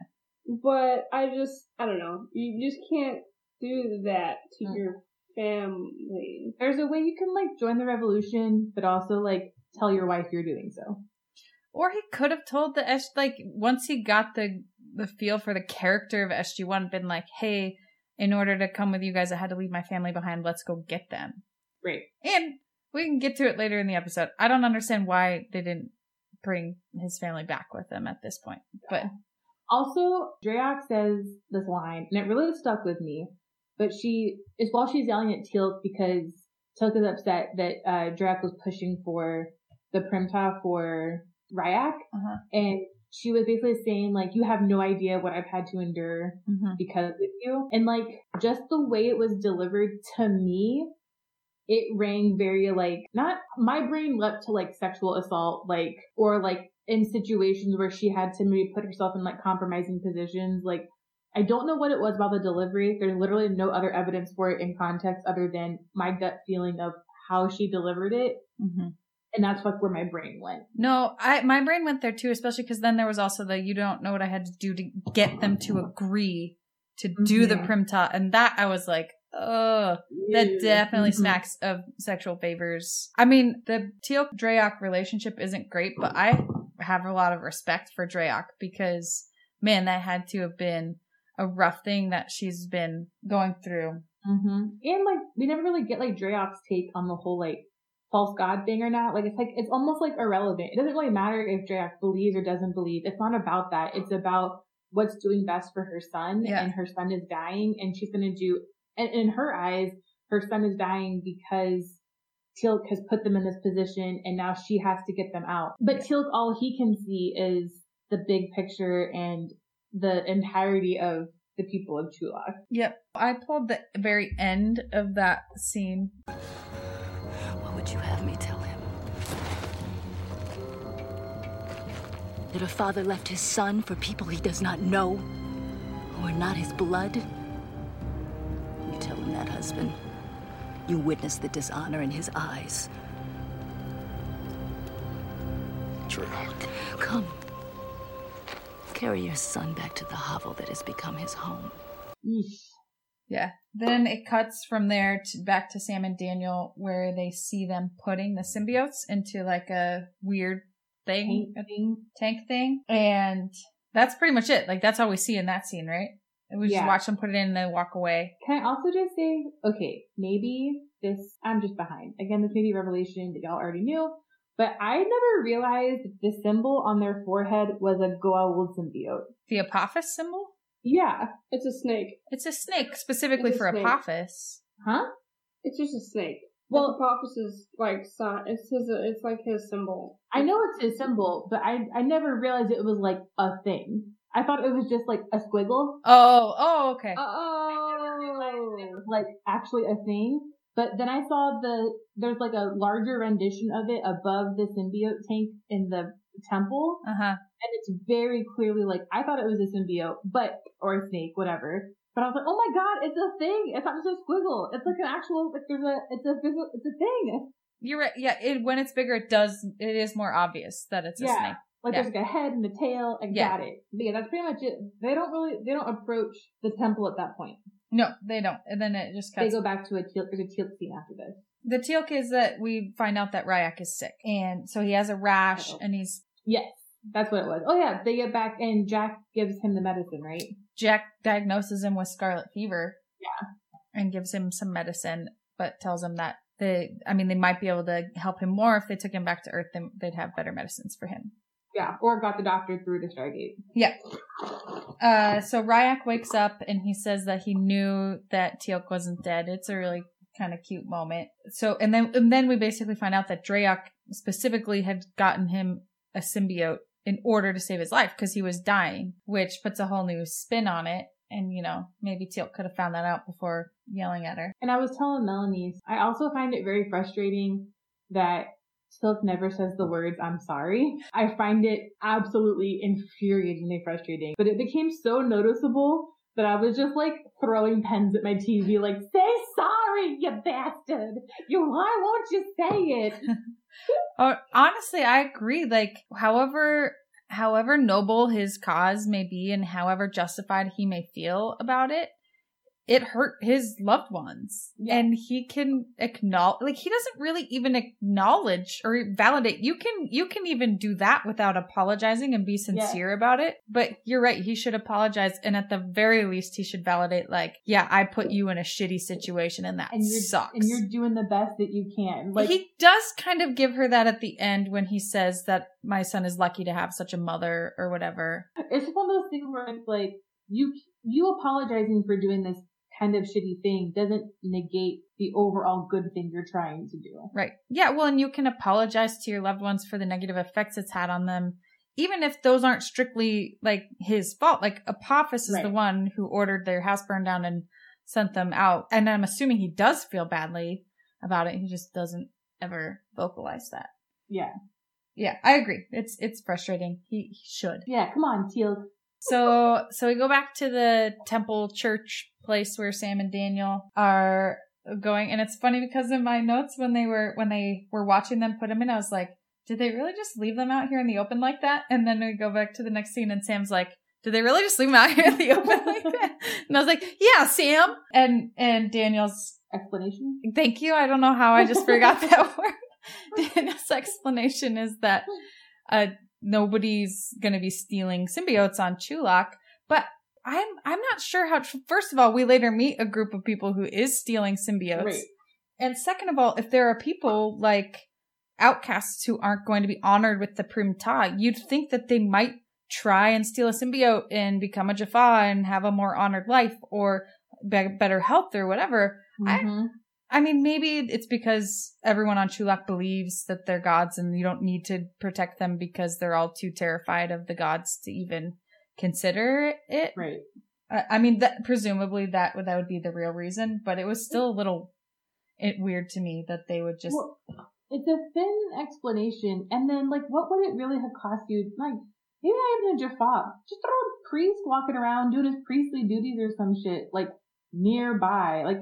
But I just, I don't know. You just can't do that to mm. your family. There's a way you can, like, join the revolution, but also, like, tell your wife you're doing so. Or he could have told the S, like, once he got the the feel for the character of S G one, been like, hey, in order to come with you guys, I had to leave my family behind. Let's go get them. Right. And we can get to it later in the episode. I don't understand why they didn't bring his family back with them at this point. But also, Drey'auc says this line, and it really stuck with me. But she, it's while she's yelling at Teal'c because Teal'c is upset that uh, Drey'auc was pushing for the Prim'ta for... Rya'c, uh-huh. and she was basically saying, like, you have no idea what I've had to endure mm-hmm. because of you. And, like, just the way it was delivered to me, it rang very, like, not, my brain leapt to, like, sexual assault, like, or, like, in situations where she had to maybe put herself in, like, compromising positions. Like, I don't know what it was about the delivery. There's literally no other evidence for it in context other than my gut feeling of how she delivered it. Mm-hmm. And that's like where my brain went. No, I my brain went there too, especially because then there was also the you don't know what I had to do to get them to agree to do yeah. the Prim'ta. And that I was like, oh, that definitely mm-hmm. smacks of sexual favors. I mean, the Teal'c Drey'auc relationship isn't great, but I have a lot of respect for Drey'auc because, man, that had to have been a rough thing that she's been going through. Mm-hmm. And, like, we never really get, like, Drey'auc's take on the whole, like, false god thing or not. Like, it's like, it's almost, like, irrelevant. It doesn't really matter if Drey'auc believes or doesn't believe. It's not about that. It's about what's doing best for her son, yeah. and her son is dying, and she's going to do, and in her eyes, her son is dying because Teal'c has put them in this position, and now she has to get them out. But yeah. Teal'c, all he can see is the big picture and the entirety of the people of Chulac. Yep. I pulled the very end of that scene. What would you have me tell him? That a father left his son for people he does not know, who are not his blood? You tell him that, husband. You witness the dishonor in his eyes. Drey'auc. Come. Carry your son back to the hovel that has become his home. Yeah. Then it cuts from there to back to Sam and Daniel, where they see them putting the symbiotes into like a weird thing, tank thing. Tank thing. And that's pretty much it. Like, that's all we see in that scene, right? And we yeah. just watch them put it in and then walk away. Can I also just say, okay, maybe this, I'm just behind. Again, this may be a revelation that y'all already knew. But I never realized the symbol on their forehead was a Goa'uld symbiote. The Apophis symbol? Yeah, it's a snake. It's a snake specifically a for snake. Apophis. Huh? It's just a snake. Well, well Apophis is like son. It's his. It's like his symbol. I know it's his symbol, but I I never realized it was like a thing. I thought it was just like a squiggle. Oh, oh, okay. Oh, I never realized it was like actually a thing. But then I saw the, there's like a larger rendition of it above the symbiote tank in the temple. Uh-huh. And it's very clearly like, I thought it was a symbiote, but, or a snake, whatever. But I was like, oh my god, it's a thing. It's not just a squiggle. It's like an actual, like there's a, it's a physical, it's a thing. You're right. Yeah. It, when it's bigger, it does, it is more obvious that it's a yeah. snake. Like yeah. there's like a head and a tail. I yeah. got it. But yeah, that's pretty much it. They don't really, they don't approach the temple at that point. No, they don't. And then it just cuts. They go back to a Teal'c, there's a Teal'c scene after this. The Teal'c is that we find out that Rya'c is sick. And so he has a rash oh. and he's... Yes, that's what it was. Oh yeah, they get back and Jack gives him the medicine, right? Jack diagnoses him with scarlet fever. Yeah. And gives him some medicine, but tells him that they, I mean, they might be able to help him more if they took him back to Earth, then they'd have better medicines for him. Yeah, or got the doctor through to Stargate. Yeah. Uh, so Rya'c wakes up and he says that he knew that Teal'c wasn't dead. It's a really kind of cute moment. So, and then and then we basically find out that Drey'auc specifically had gotten him a symbiote in order to save his life because he was dying, which puts a whole new spin on it. And, you know, maybe Teal'c could have found that out before yelling at her. And I was telling Melanie, I also find it very frustrating that Teal'c never says the words, I'm sorry. I find it absolutely infuriatingly frustrating. But it became so noticeable that I was just like throwing pens at my T V, like, say sorry, you bastard. You, why won't you say it? Oh, honestly, I agree. Like, however, however noble his cause may be and however justified he may feel about it, it hurt his loved ones. Yeah. And he can acknowledge, like, he doesn't really even acknowledge or validate. You can, you can even do that without apologizing and be sincere yeah. about it. But you're right. He should apologize. And at the very least, he should validate, like, yeah, I put you in a shitty situation and that and you're, sucks. And you're doing the best that you can. Like, he does kind of give her that at the end when he says that my son is lucky to have such a mother or whatever. It's just one of those things where it's like, you, you apologizing for doing this kind of shitty thing doesn't negate the overall good thing you're trying to do. Right. Yeah. Well, and you can apologize to your loved ones for the negative effects it's had on them, even if those aren't strictly like his fault, like Apophis is right. the one who ordered their house burned down and sent them out. And I'm assuming he does feel badly about it. He just doesn't ever vocalize that. Yeah. Yeah, I agree. It's it's frustrating. He, he should. Yeah, come on, Teal'c. So so we go back to the temple church place where Sam and Daniel are going, and it's funny because in my notes when they were when they were watching them put them in, I was like, did they really just leave them out here in the open like that? And then we go back to the next scene, and Sam's like, did they really just leave them out here in the open like that? And I was like, yeah, Sam. And and Daniel's explanation. Thank you. I don't know how I just forgot that word. Daniel's explanation is that uh nobody's gonna be stealing symbiotes on Chulac, but I'm I'm not sure how. First of all, we later meet a group of people who is stealing symbiotes, right. and second of all, if there are people like outcasts who aren't going to be honored with the Prim'ta, you'd think that they might try and steal a symbiote and become a Jaffa and have a more honored life or be- better health or whatever. Mm-hmm. I, I mean, maybe it's because everyone on Chulac believes that they're gods and you don't need to protect them because they're all too terrified of the gods to even consider it. Right. Uh, I mean, that, presumably that would, that would be the real reason, but it was still a little it, weird to me that they would just... Well, it's a thin explanation. And then, like, what would it really have cost you? Like, maybe not even a Jaffa. Just throw a priest walking around doing his priestly duties or some shit, like, nearby. Like...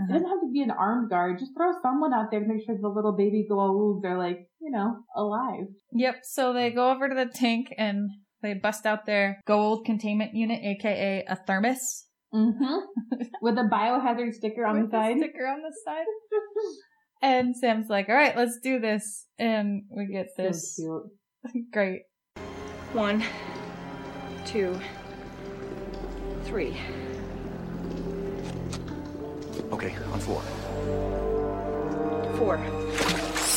Uh-huh. It doesn't have to be an armed guard. Just throw someone out there to make sure the little baby Goa'uld are, like, you know, alive. Yep. So they go over to the tank and they bust out their Goa'uld containment unit, aka a thermos. Mm-hmm. With a biohazard sticker on With the side. Sticker on the side. And Sam's like, "All right, let's do this." And we get this. So cute. Great. One, two, three. Okay, on floor. Four.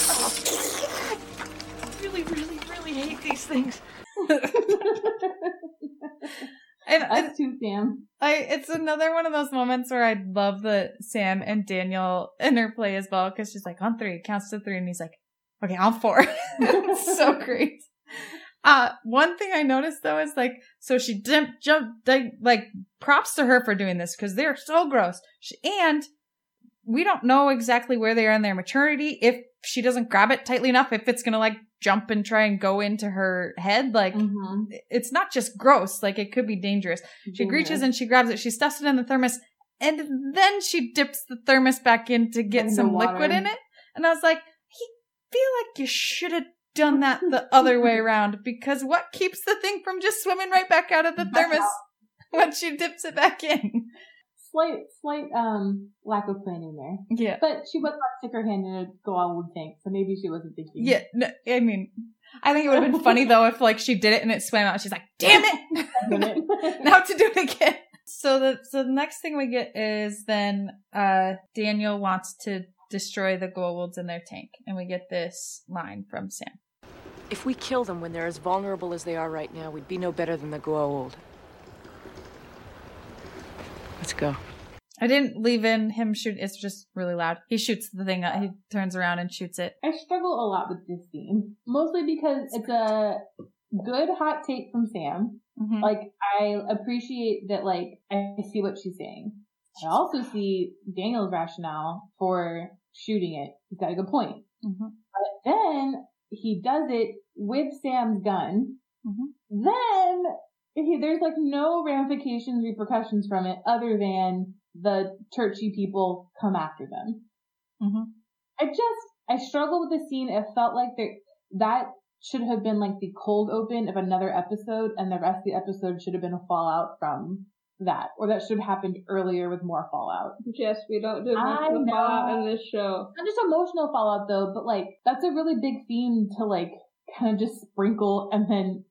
Oh, I really, really, really hate these things. And us too, Sam. I, it's another one of those moments where I love the Sam and Daniel interplay as well, because she's like, on three, counts to three, and he's like, okay, on four. It's so great. Uh, one thing I noticed though is like, so she jumped, jumped, like, like props to her for doing this because they're so gross. She, and we don't know exactly where they are in their maturity. If she doesn't grab it tightly enough, if it's going to like jump and try and go into her head, like mm-hmm. it's not just gross. Like it could be dangerous. She yeah. reaches and she grabs it. She stuffs it in the thermos and then she dips the thermos back in to get in some liquid in it. And I was like, I feel like you should have done that the other way around, because what keeps the thing from just swimming right back out of the thermos when she dips it back in? Slight, slight um lack of planning there. Yeah, but she was not stick her hand in a Goa'uld tank, so maybe she wasn't thinking. Yeah, no, I mean, I think it would have been funny though if like she did it and it swam out. She's like, "Damn it, now to do it again." So the so the next thing we get is then uh Daniel wants to destroy the Goa'ulds in their tank, and we get this line from Sam. If we kill them when they're as vulnerable as they are right now, we'd be no better than the Goa'uld. Let's go. I didn't leave in him shoot. It's just really loud. He shoots the thing. He turns around and shoots it. I struggle a lot with this scene, mostly because it's a good hot take from Sam. Mm-hmm. Like, I appreciate that, like, I see what she's saying. I also see Daniel's rationale for shooting it. He's got a good point. Mm-hmm. But then he does it with Sam's gun. Mm-hmm. Then he, there's like no ramifications, repercussions from it other than the churchy people come after them. Mm-hmm. I just, I struggle with the scene. It felt like there, that should have been like the cold open of another episode, and the rest of the episode should have been a fallout from that, or that should have happened earlier with more fallout. Yes, we don't do much of fallout in this show. Not just emotional fallout though, but like that's a really big theme to like kind of just sprinkle and then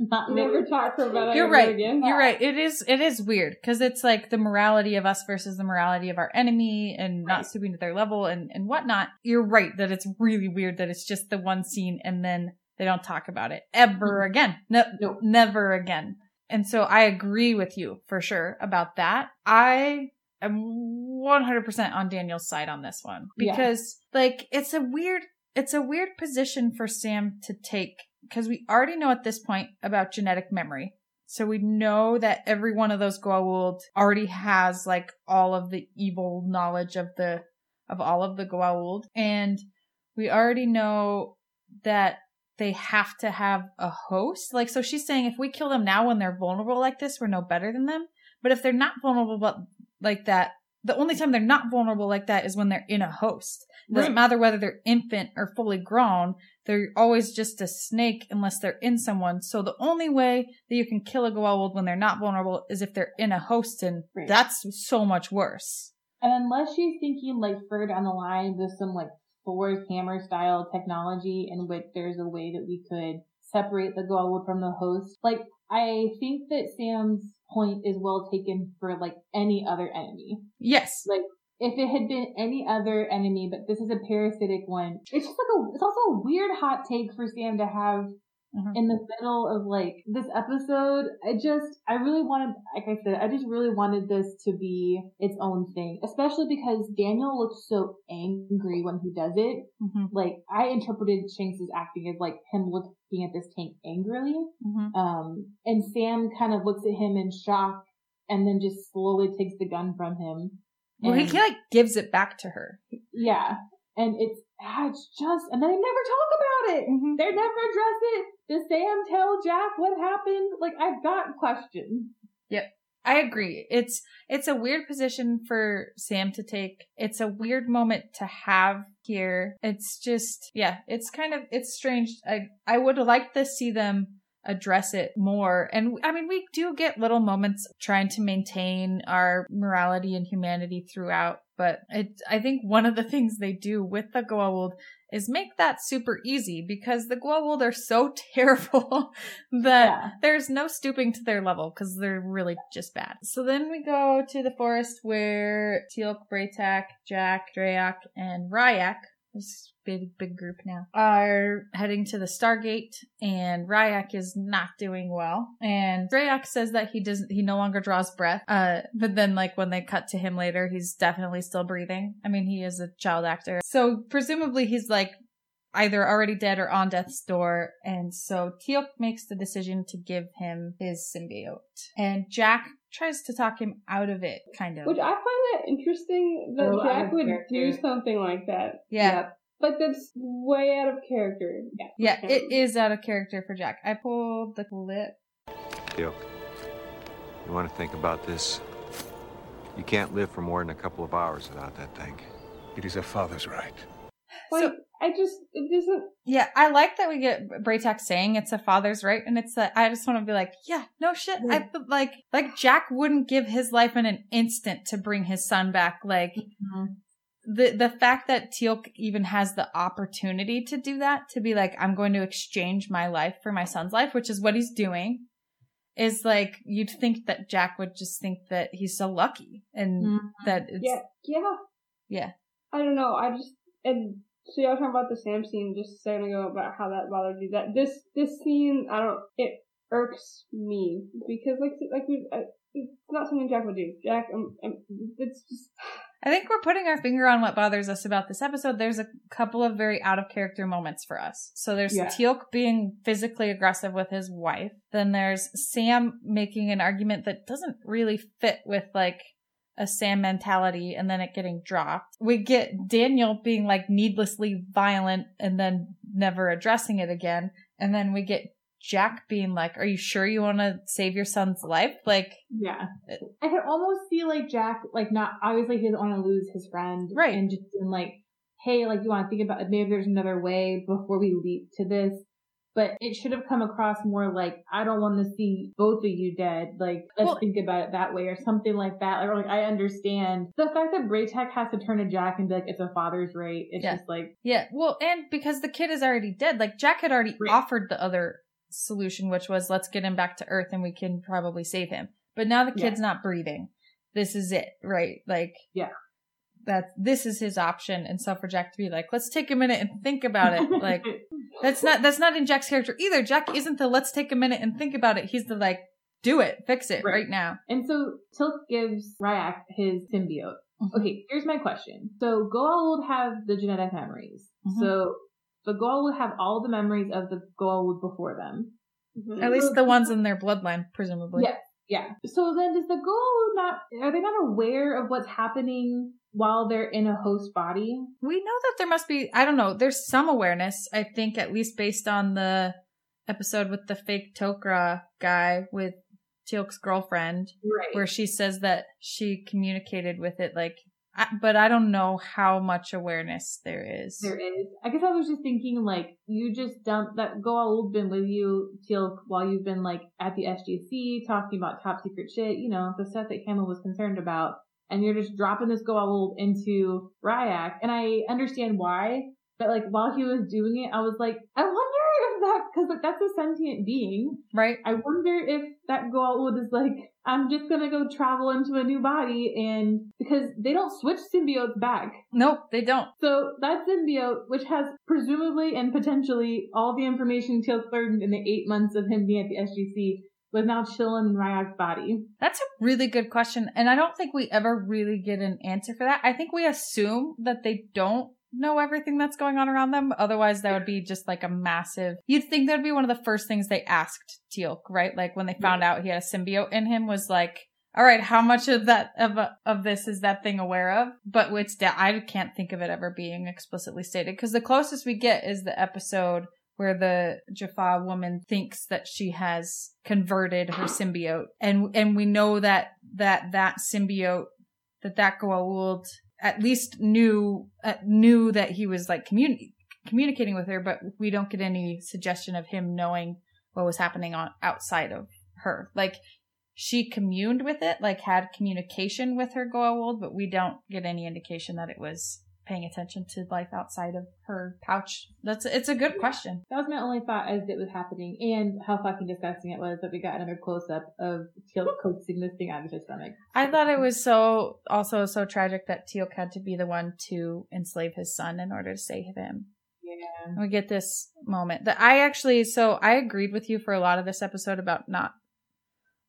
not never talk about it. You're right. Again. You're right. It is. It is weird because it's like the morality of us versus the morality of our enemy, and right. not stooping to their level and and whatnot. You're right that it's really weird that it's just the one scene and then they don't talk about it ever mm-hmm. again. No, no, never again. And so I agree with you for sure about that. I am one hundred percent on Daniel's side on this one because yeah. like it's a weird, it's a weird position for Sam to take because we already know at this point about genetic memory. So we know that every one of those Goa'uld already has like all of the evil knowledge of the of all of the Goa'uld. And we already know that they have to have a host. Like, so she's saying if we kill them now when they're vulnerable like this, we're no better than them. But if they're not vulnerable but like that, the only time they're not vulnerable like that is when they're in a host. It doesn't right. matter whether they're infant or fully grown. They're always just a snake unless they're in someone. So the only way that you can kill a Goa'uld when they're not vulnerable is if they're in a host, and right. that's so much worse. And unless she's thinking like further down the line with some like Thor's hammer style technology in which there's a way that we could separate the Goa'uld from the host. Like, I think that Sam's point is well taken for like any other enemy. Yes. Like, if it had been any other enemy, but this is a parasitic one. It's just like a, it's also a weird hot take for Sam to have mm-hmm. in the middle of like this episode. I just, I really wanted, like I said, I just really wanted this to be its own thing, especially because Daniel looks so angry when he does it. Mm-hmm. Like, I interpreted Shanks' acting as like him looking at this tank angrily. Mm-hmm. Um, and Sam kind of looks at him in shock and then just slowly takes the gun from him. Well, and he, like, gives it back to her. Yeah. And it's, ah, it's just, and they never talk about it. Mm-hmm. They never address it. Does Sam tell Jack what happened? Like, I've got questions. Yep. I agree. It's, it's a weird position for Sam to take. It's a weird moment to have here. It's just, yeah, it's kind of, it's strange. I, I would like to see them address it more. And I mean, we do get little moments trying to maintain our morality and humanity throughout, but it, I think one of the things they do with the Goa'uld is make that super easy, because the Goa'uld are so terrible that yeah. there's no stooping to their level, because they're really just bad. So then we go to the forest where Teal'c, Bra'tac, Jack, Drey'auc, and Rya'c, this big, big group now, are heading to the Stargate, and Rya'c is not doing well. And Drey'auc says that he doesn't, he no longer draws breath. Uh, but then like when they cut to him later, he's definitely still breathing. I mean, he is a child actor. So presumably he's like either already dead or on death's door. And so Teal'c makes the decision to give him his symbiote, and Jack tries to talk him out of it, kind of. Which I find that interesting that oh, Jack would do something like that. Yeah. yeah. But that's way out of character. Yeah, yeah okay. It is out of character for Jack. I pulled the clip. Teal'c, you want to think about this? You can't live for more than a couple of hours without that thing. It is a father's right. Wait, so, I just, it doesn't... Yeah, I like that we get Bra'tac saying it's a father's right, and it's that I just want to be like, yeah, no shit. Yeah. I like, like Jack wouldn't give his life in an instant to bring his son back. Like, mm-hmm. the the fact that Teal'c even has the opportunity to do that, to be like, I'm going to exchange my life for my son's life, which is what he's doing, is like, you'd think that Jack would just think that he's so lucky, and mm-hmm. that it's... Yeah, yeah. Yeah. I don't know, I just... And so y'all talking about the Sam scene just a second ago about how that bothered you. That this this scene, I don't. It irks me because like like we, uh, it's not something Jack would do. Jack, um, um, it's just. I think we're putting our finger on what bothers us about this episode. There's a couple of very out of character moments for us. So there's yeah. Teal'c being physically aggressive with his wife. Then there's Sam making an argument that doesn't really fit with like a Sam mentality, and then it getting dropped. We get Daniel being like needlessly violent and then never addressing it again. And then we get Jack being like, are you sure you want to save your son's life? Like, yeah. It, I could almost see like Jack, like not, obviously he doesn't want to lose his friend. Right. And just being like, hey, like you want to think about it, maybe there's another way before we leap to this. But it should have come across more like, I don't want to see both of you dead. Like, let's well, think about it that way, or something like that. Or like, I understand. The fact that Bra'tac has to turn to Jack and be like, it's a father's right. It's yeah. just like... Yeah, well, and because the kid is already dead. Like, Jack had already right. offered the other solution, which was, let's get him back to Earth and we can probably save him. But now the kid's yeah. not breathing. This is it, right? Like... Yeah. That this is his option, and so for Jack to be like, let's take a minute and think about it, like that's not that's not in Jack's character either. Jack isn't the let's take a minute and think about it. He's the like, do it, fix it right, right now. And so Teal'c gives Rya'c his symbiote. Okay, here's my question. So Goa'uld have the genetic memories. Mm-hmm. So The Goa'uld have all the memories of the Goa'uld before them. Mm-hmm. At least the ones in their bloodline, presumably. Yeah. Yeah. So then does the Goa'uld not, are they not aware of what's happening while they're in a host body? We know that there must be, I don't know, there's some awareness, I think, at least based on the episode with the fake Tok'ra guy with Teal'c's girlfriend, right, where she says that she communicated with it, like, I, but I don't know how much awareness there is. There is. I guess I was just thinking, like, you just dumped that Goa'uld been with you, Teal'c, while you've been, like, at the S G C talking about top secret shit, you know, the stuff that Hammond was concerned about, and you're just dropping this Goa'uld into Rya'c, and I understand why, but, like, while he was doing it, I was like, I wonder that, because like, that's a sentient being, right? I wonder if that Goa'uld is like, I'm just gonna go travel into a new body, and because they don't switch symbiotes back. Nope, they don't. So that symbiote, which has presumably and potentially all the information Teal'c learned in the eight months of him being at the S G C, was now chilling in Rya'c's body. That's a really good question, and I don't think we ever really get an answer for that. I think we assume that they don't know everything that's going on around them. Otherwise, that would be just like a massive... You'd think that would be one of the first things they asked Teal'c, right? Like when they found yeah. out he had a symbiote in him, was like, all right, how much of that of of this is that thing aware of? But it's da- I can't think of it ever being explicitly stated, because the closest we get is the episode where the Jaffa woman thinks that she has converted her symbiote. And and we know that that, that symbiote, that that Goa'uld... at least knew uh, knew that he was like communi- communicating with her, but we don't get any suggestion of him knowing what was happening on outside of her. Like, she communed with it, like had communication with her Goa'uld, but we don't get any indication that it was paying attention to life outside of her pouch. That's it's a good question. That was my only thought as it was happening, and how fucking disgusting it was that we got another close-up of Teal'c coaxing this thing out of his stomach. I thought it was so also so tragic that Teal'c had to be the one to enslave his son in order to save him. Yeah, and we get this moment that I actually so I agreed with you for a lot of this episode about not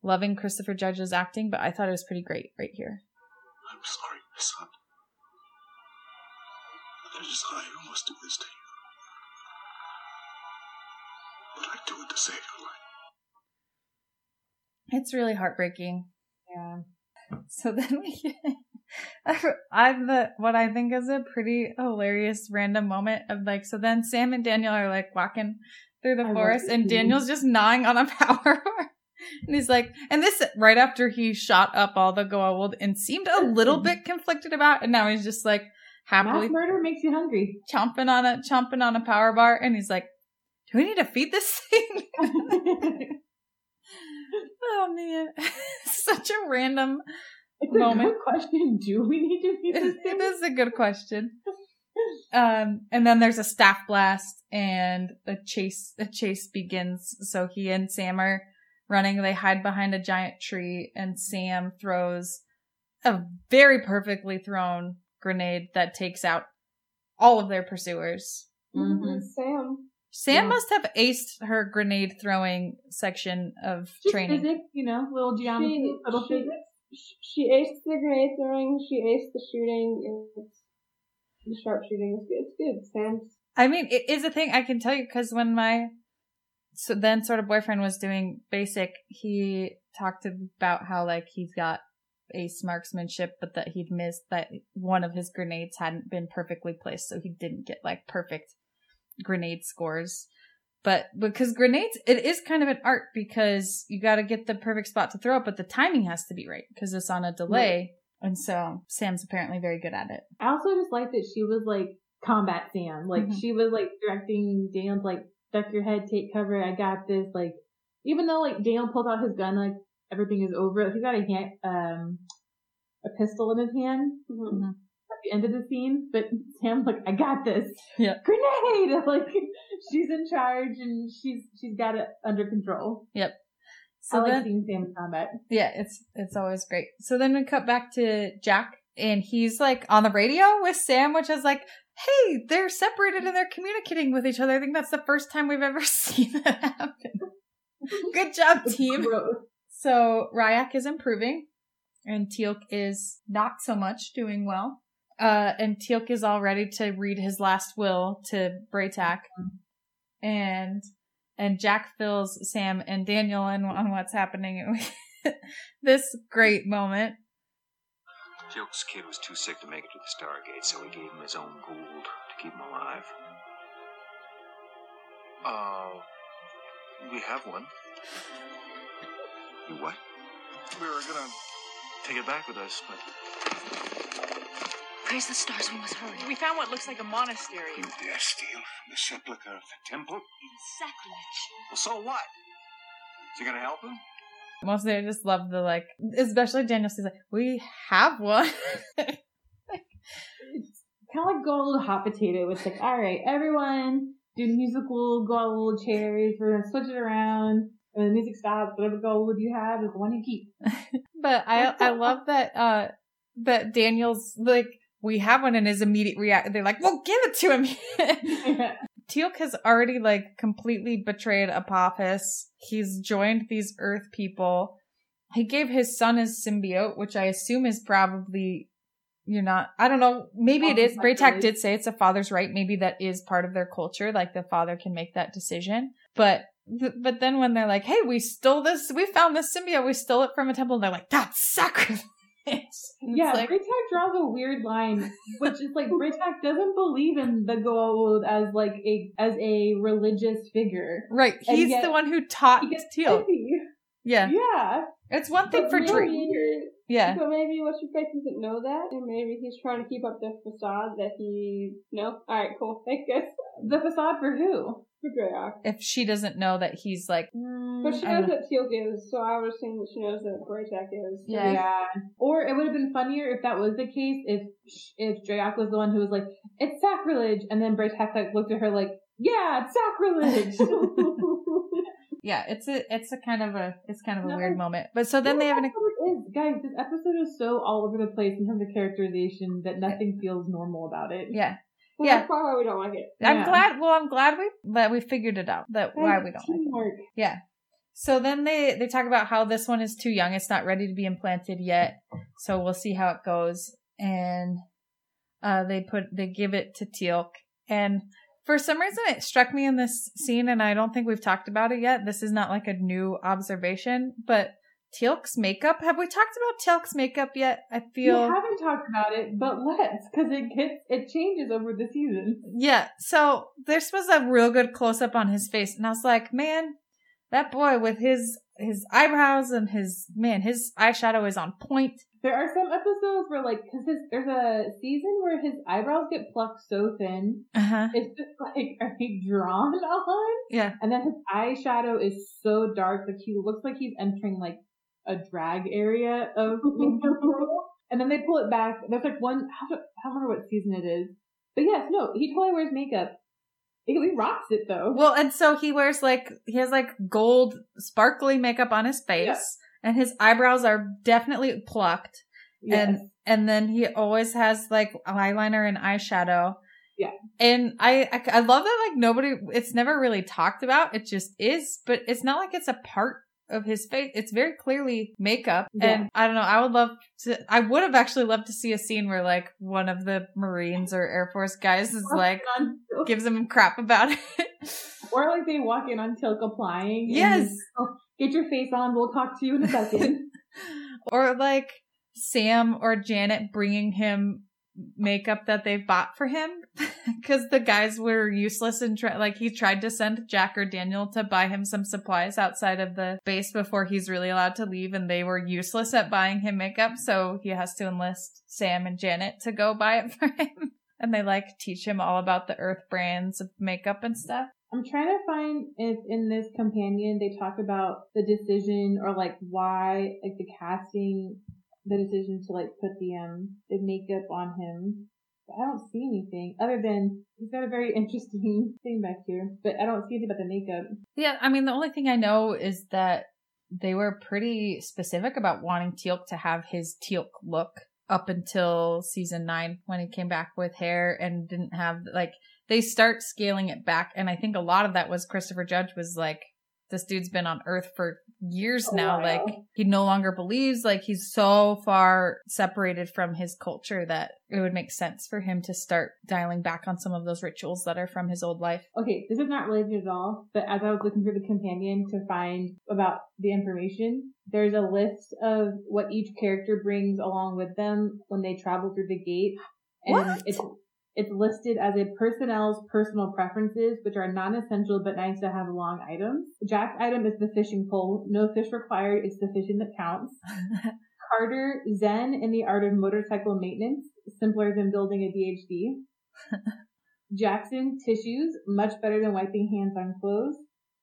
loving Christopher Judge's acting, but I thought it was pretty great right here. I'm sorry, my son. It is I who must do this to you. But I do it to save your life. It's really heartbreaking. Yeah. So then we get I'm the what I think is a pretty hilarious random moment of like, so then Sam and Daniel are like walking through the I forest and Daniel's just gnawing on a power. And he's like, and this right after he shot up all the Goa'uld and seemed a little bit conflicted about, and now he's just like, happily, mass murder makes you hungry. Chomping on a chomping on a power bar, and he's like, "Do we need to feed this thing?" Oh man, such a random it's moment. A good question. Do we need to feed this thing? It is a good question. Um, and then there's a staff blast, and a chase. A chase begins. So he and Sam are running. They hide behind a giant tree, and Sam throws a very perfectly thrown grenade that takes out all of their pursuers. Mm-hmm. Sam. Sam yeah. must have aced her grenade throwing section of Just training. Physics, you know, little geometry, she, little she, physics. She aced the grenade throwing. She aced the shooting. It's, the sharp shooting is good. It's good. Sam. I mean, it is a thing I can tell you, because when my so then sort of boyfriend was doing basic, he talked about how like he's got ace marksmanship, but that he'd missed that one of his grenades hadn't been perfectly placed, so he didn't get like perfect grenade scores. But because grenades, it is kind of an art, because you got to get the perfect spot to throw it, but the timing has to be right because it's on a delay. Right. And so Sam's apparently very good at it. I also just like that she was like combat Sam, like mm-hmm. she was like directing Daniel's like, duck your head, take cover, I got this. Like even though like Daniel pulls out his gun, like everything is over. He's got a hand, um, a pistol in his hand mm-hmm. at the end of the scene. But Sam's like, "I got this." Yeah, grenade. Like she's in charge and she's she's got it under control. Yep. So I like then, seeing Sam in combat. Yeah, it's it's always great. So then we cut back to Jack, and he's like on the radio with Sam, which is like, "Hey, they're separated and they're communicating with each other." I think that's the first time we've ever seen that happen. Good job, team. So Rya'c is improving, and Teal'c is not so much doing well. Uh, and Teal'c is all ready to read his last will to Bra'tac. And and Jack fills Sam and Daniel in on what's happening at this great moment. Teal'c's kid was too sick to make it to the Stargate, so he gave him his own Goa'uld to keep him alive. Uh, we have one. You what? We were gonna take it back with us, but... Praise the stars, we must hurry. We found what looks like a monastery. You dare steal from the sepulchre of the temple? It's sacrilege. Well, so what? Is it gonna help him? Mostly I just love the, like, especially Daniel, she's like, we have one. Like, kind of like Goa'uld hot potato. It's like, all right, everyone, do the musical Goa'uld chairs. We're going to switch it around. When the music stops, whatever Goa'uld you have is the one you keep. But I I love that uh that Daniel's like, we have one, and his immediate react. They're like, well, give it to him. Yeah. Teal'c has already, like, completely betrayed Apophis. He's joined these Earth people. He gave his son his symbiote, which I assume is probably, you're not, I don't know, maybe oh, it is. Bra'tac did say it's a father's right. Maybe that is part of their culture. Like, the father can make that decision. But but then when they're like, hey, we stole this, we found this symbiote, we stole it from a temple, and they're like, that's sacrilege. Yeah, like, Bra'tac draws a weird line, which is like, Bra'tac doesn't believe in the Goa'uld as like a as a religious figure, right? And he's yet, the one who taught Teal'c. Yeah, yeah. It's one thing but for Drey'auc. Yeah, but maybe what's your face doesn't know that, and maybe he's trying to keep up the facade that he. No, all right, cool. Thanks, guys. The facade for who? For Drey'auc. If she doesn't know that he's like... Mm, but she knows that Teal'c is, so I would assume that she knows that Bra'tac is. So yeah. yeah. Or it would have been funnier if that was the case, if if Drey'auc was the one who was like, it's sacrilege, and then Bra'tac like looked at her like, yeah, it's sacrilege! Yeah, it's a it's a kind of a it's kind of a no, weird moment. But so then they have an... It is. Guys, this episode is so all over the place in terms of characterization that nothing yeah. feels normal about it. Yeah. Well, yeah. That's probably why we don't like it. I'm yeah. glad, well, I'm glad we, that we figured it out, that why we don't teamwork. like it. Yeah. So then they, they talk about how this one is too young. It's not ready to be implanted yet. So we'll see how it goes. And, uh, they put, they give it to Teal'c. And for some reason it struck me in this scene, and I don't think we've talked about it yet. This is not like a new observation, but Teal'c's makeup. Have we talked about Teal'c's makeup yet? I feel we haven't talked about it, but let's, because it gets it changes over the season. Yeah, so this was a real good close up on his face, and I was like, man, that boy with his his eyebrows and his man, his eyeshadow is on point. There are some episodes where, like, because there's a season where his eyebrows get plucked so thin, uh-huh. it's just like, are they drawn on? Yeah, and then his eyeshadow is so dark that he looks like he's entering like a drag area of and then they pull it back. There's like one, I don't remember what season it is, but yes, no, he totally wears makeup. He rocks it though. Well, and so he wears like, he has like gold sparkly makeup on his face, yes. and his eyebrows are definitely plucked, yes. and and then he always has like eyeliner and eyeshadow. Yeah. And I, I I love that, like, nobody, it's never really talked about. It just is, but it's not like it's a part of his face. It's very clearly makeup. Yeah. And I don't know, I would love to I would have actually loved to see a scene where like one of the Marines or Air Force guys is like gives him crap about it. Or like they walk in on Teal'c applying. Yes. Oh, get your face on, we'll talk to you in a second. Or like Sam or Janet bringing him makeup that they've bought for him, because the guys were useless and tra- like he tried to send Jack or Daniel to buy him some supplies outside of the base before he's really allowed to leave, and they were useless at buying him makeup, so he has to enlist Sam and Janet to go buy it for him, and they like teach him all about the Earth brands of makeup and stuff. I'm trying to find if in this companion they talk about the decision or like why, like the casting, the decision to like put the um the makeup on him. But I don't see anything other than he's got a very interesting thing back here, but I don't see anything about the makeup. Yeah, I mean, the only thing I know is that they were pretty specific about wanting Teal'c to have his Teal'c look up until season nine, when he came back with hair and didn't have, like, they start scaling it back, and I think a lot of that was Christopher Judge was like, this dude's been on Earth for years oh, now. Wow. Like, he no longer believes. Like, he's so far separated from his culture that it would make sense for him to start dialing back on some of those rituals that are from his old life. Okay, this is not related at all, but as I was looking for the companion to find about the information, there's a list of what each character brings along with them when they travel through the gate. And what? It's, it's listed as a personnel's personal preferences, which are non-essential but nice to have along items. Jack's item is the fishing pole. No fish required. It's the fishing that counts. Carter, Zen in the art of motorcycle maintenance, simpler than building a D H D. Jackson, tissues, much better than wiping hands on clothes.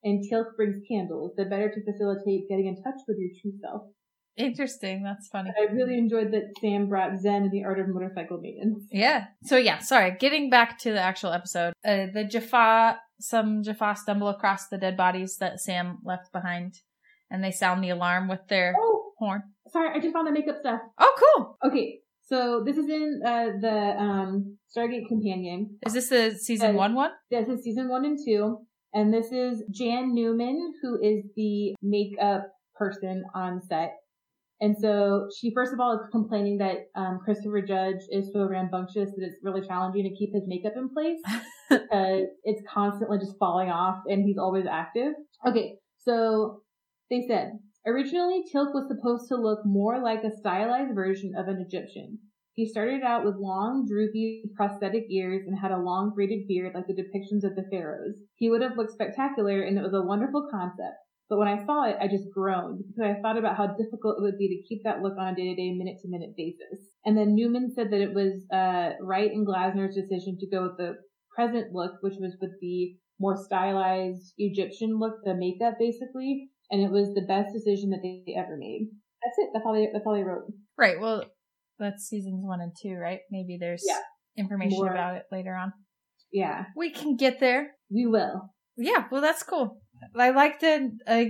And Teal'c brings candles, the better to facilitate getting in touch with your true self. Interesting. That's funny. I really enjoyed that Sam brought Zen and the art of motorcycle maintenance. Yeah. So yeah, sorry. Getting back to the actual episode, uh, the Jaffa, some Jaffa stumble across the dead bodies that Sam left behind, and they sound the alarm with their oh, horn. Sorry, I just found the makeup stuff. Oh, cool. Okay, so this is in uh, the um, Stargate Companion. Is this the season uh, one one? This is season one and two, and this is Jan Newman, who is the makeup person on set. And so she, first of all, is complaining that um Christopher Judge is so rambunctious that it's really challenging to keep his makeup in place because it's constantly just falling off and he's always active. Okay, so they said, originally Teal'c was supposed to look more like a stylized version of an Egyptian. He started out with long, droopy, prosthetic ears and had a long, braided beard like the depictions of the pharaohs. He would have looked spectacular, and it was a wonderful concept. But when I saw it, I just groaned because I thought about how difficult it would be to keep that look on a day-to-day, minute-to-minute basis. And then Newman said that it was uh, Wright and Glasner's decision to go with the present look, which was with the more stylized Egyptian look, the makeup, basically. And it was the best decision that they ever made. That's it. That's all they, that's all they wrote. Right. Well, that's seasons one and two, right? Maybe there's yeah. information more about it later on. Yeah. We can get there. We will. Yeah. Well, that's cool. I like to, uh,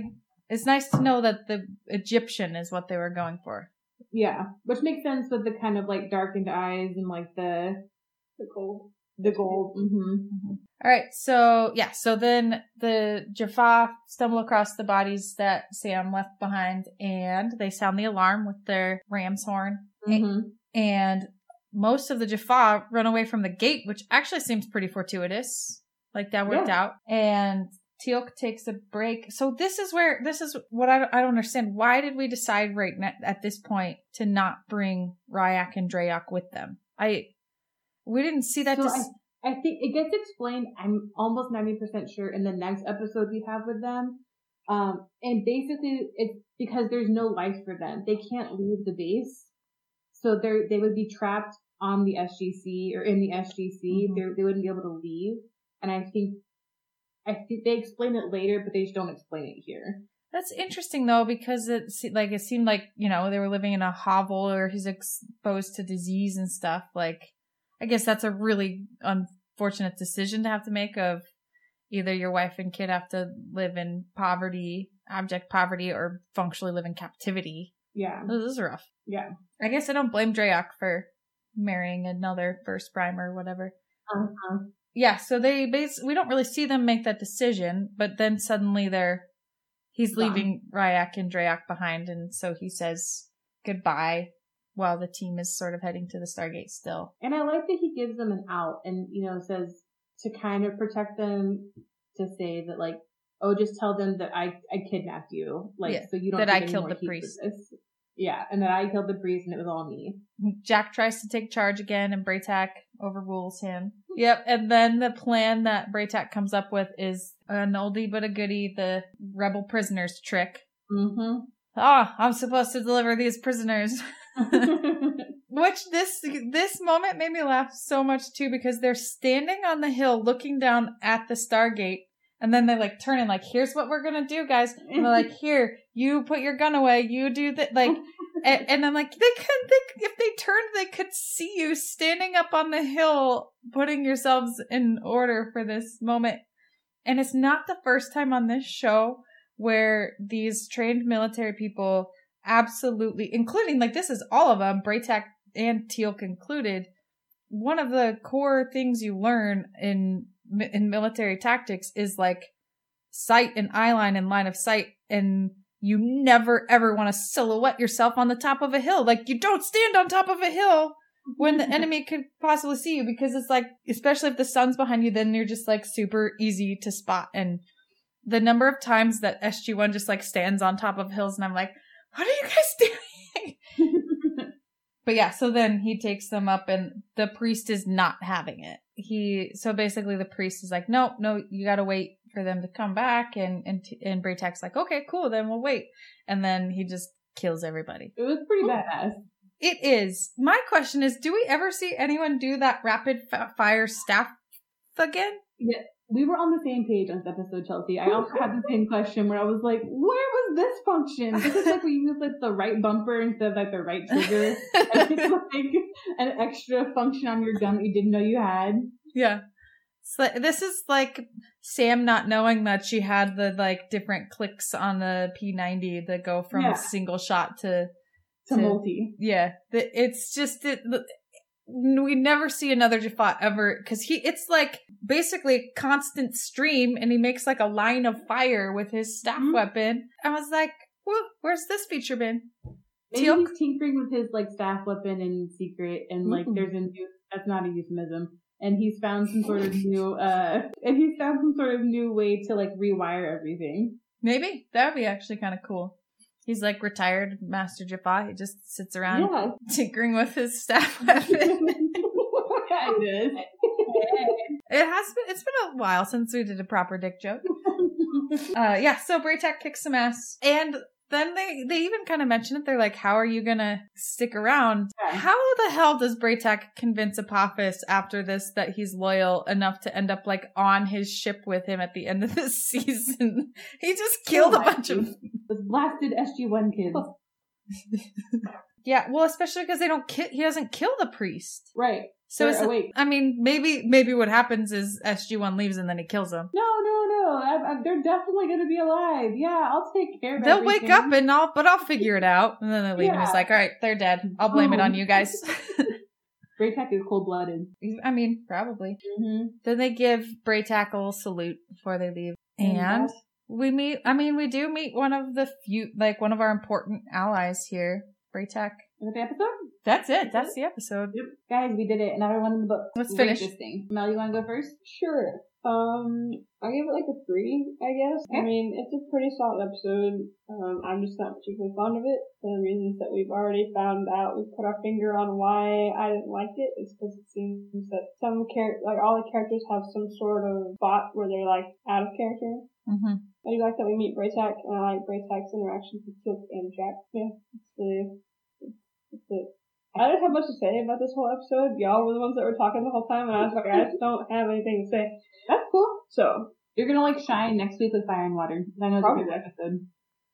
it's nice to know that the Egyptian is what they were going for. Yeah, which makes sense with the kind of like darkened eyes and like the the gold. The gold. Mm-hmm. Mm-hmm. All right, so yeah, so then the Jaffa stumble across the bodies that Sam left behind, and they sound the alarm with their ram's horn. Mm-hmm. And most of the Jaffa run away from the gate, which actually seems pretty fortuitous. Like that worked yeah. out. And Teal'c takes a break. So this is where, this is what I, I don't understand. Why did we decide right now, at this point, to not bring Rya'c and Drey'auc with them? I, we didn't see that. So dis- I, I think it gets explained, I'm almost ninety percent sure, in the next episode we have with them. Um, and basically it's because there's no life for them. They can't leave the base. So they're, they would be trapped on the S G C or in the S G C. Mm-hmm. They wouldn't be able to leave. And I think I think they explain it later, but they just don't explain it here. That's interesting, though, because it se- like it seemed like, you know, they were living in a hovel or he's exposed to disease and stuff. Like, I guess that's a really unfortunate decision to have to make of either your wife and kid have to live in poverty, abject poverty, or functionally live in captivity. Yeah. This is rough. Yeah. I guess I don't blame Drey'auc for marrying another first prime or whatever. Uh-huh. Yeah, so they bas- we don't really see them make that decision, but then suddenly they're he's Gone. leaving Rya'c and Drey'auc behind, and so he says goodbye while the team is sort of heading to the Stargate still. And I like that he gives them an out and, you know, says to kind of protect them, to say that, like, oh, just tell them that I, I kidnapped you. Like, yeah, so you don't that I killed the priest. Yeah, and that I killed the priest and it was all me. Jack tries to take charge again, and Bra'tac overrules him. Yep, and then the plan that Bra'tac comes up with is an oldie but a goodie, the rebel prisoners trick. Mm-hmm. Ah, oh, I'm supposed to deliver these prisoners. Which this this moment made me laugh so much, too, because they're standing on the hill looking down at the Stargate. And then they, like, turn and, like, here's what we're going to do, guys. And they're like, here, you put your gun away. You do that. Like, and, and I'm like, they could, they, if they turned, they could see you standing up on the hill, putting yourselves in order for this moment. And it's not the first time on this show where these trained military people absolutely, including, like, this is all of them, Bra'tac and Teal'c included. One of the core things you learn in in military tactics is like sight and eye line and line of sight and You never, ever want to silhouette yourself on the top of a hill. Like, you don't stand on top of a hill when the enemy could possibly see you, because it's like, especially if the sun's behind you, then you're just like super easy to spot. And the number of times that S G one just like stands on top of hills and I'm like, what are you guys doing? But yeah, so then he takes them up and the priest is not having it. He, so basically the priest is like, no, no, you got to wait for them to come back. And, and, and Bra'tac's like, okay, cool. Then we'll wait. And then he just kills everybody. It was pretty badass. It is. My question is, do we ever see anyone do that rapid fire staff again? Yeah, we were on the same page on this episode, Chelsea. I also had the same question where I was like, where was this function? This is like we use like the right bumper instead of like the right trigger. And it's like an extra function on your gun that you didn't know you had. Yeah. So this is like Sam not knowing that she had the like different clicks on the P ninety that go from yeah. a single shot to... To, to multi. Yeah. It's just, it, we never see another Jaffa ever, because he, it's like basically a constant stream and he makes like a line of fire with his staff mm-hmm. weapon. I was like, well, where's this feature been? Maybe Teal'c? He's tinkering with his like staff weapon in secret and like mm-hmm. there's a new, that's not a euphemism. And he's found some sort of new, uh, and he's found some sort of new way to like rewire everything. Maybe. That would be actually kind of cool. He's like retired Master Jaffa. He just sits around yeah. tinkering with his staff weapon. It has been, it's been a while since we did a proper dick joke. uh, yeah, so Bra'tac kicks some ass. And then they, they even kind of mention it. They're like, how are you going to stick around? Yeah. How the hell does Bra'tac convince Apophis after this that he's loyal enough to end up like on his ship with him at the end of this season? He just killed oh, a bunch of... Those blasted S G one kids. Oh. Yeah, well, especially because they don't ki- he doesn't kill the priest. Right. So it's a, I mean, maybe maybe what happens is S G one leaves and then he kills them. No, no, no. I, I, they're definitely going to be alive. Yeah, I'll take care of They'll everything. Wake up and I'll, but I'll figure it out. And then they leave yeah. and he's like, all right, they're dead. I'll blame oh. it on you guys. Bra'tac is cold-blooded. I mean, probably. Mm-hmm. Then they give Bra'tac a little salute before they leave. And... We meet, I mean, we do meet one of the few, like, one of our important allies here, Bra'tac. Is that the episode? That's it. That's the episode. Yep. Guys, we did it. Another one in the book. Let's finish this thing. Mel, you want to go first? Sure. Um, I give it like a three, I guess. Okay. I mean, it's a pretty solid episode. Um, I'm just not particularly fond of it for the reasons that we've already found out. We put our finger on why I didn't like it. It's because it seems that some characters, like all the characters have some sort of bot where they're like out of character. Mm-hmm. I do like that we meet Bra'tac, and I like Bra'tac's interactions with Teal'c and Jack. Yeah, it's the, it's the, I don't have much to say about this whole episode. Y'all were the ones that were talking the whole time, and I was like, I just don't have anything to say. That's cool. So you're gonna like shine next week with Fire and Water. I know it's a good episode.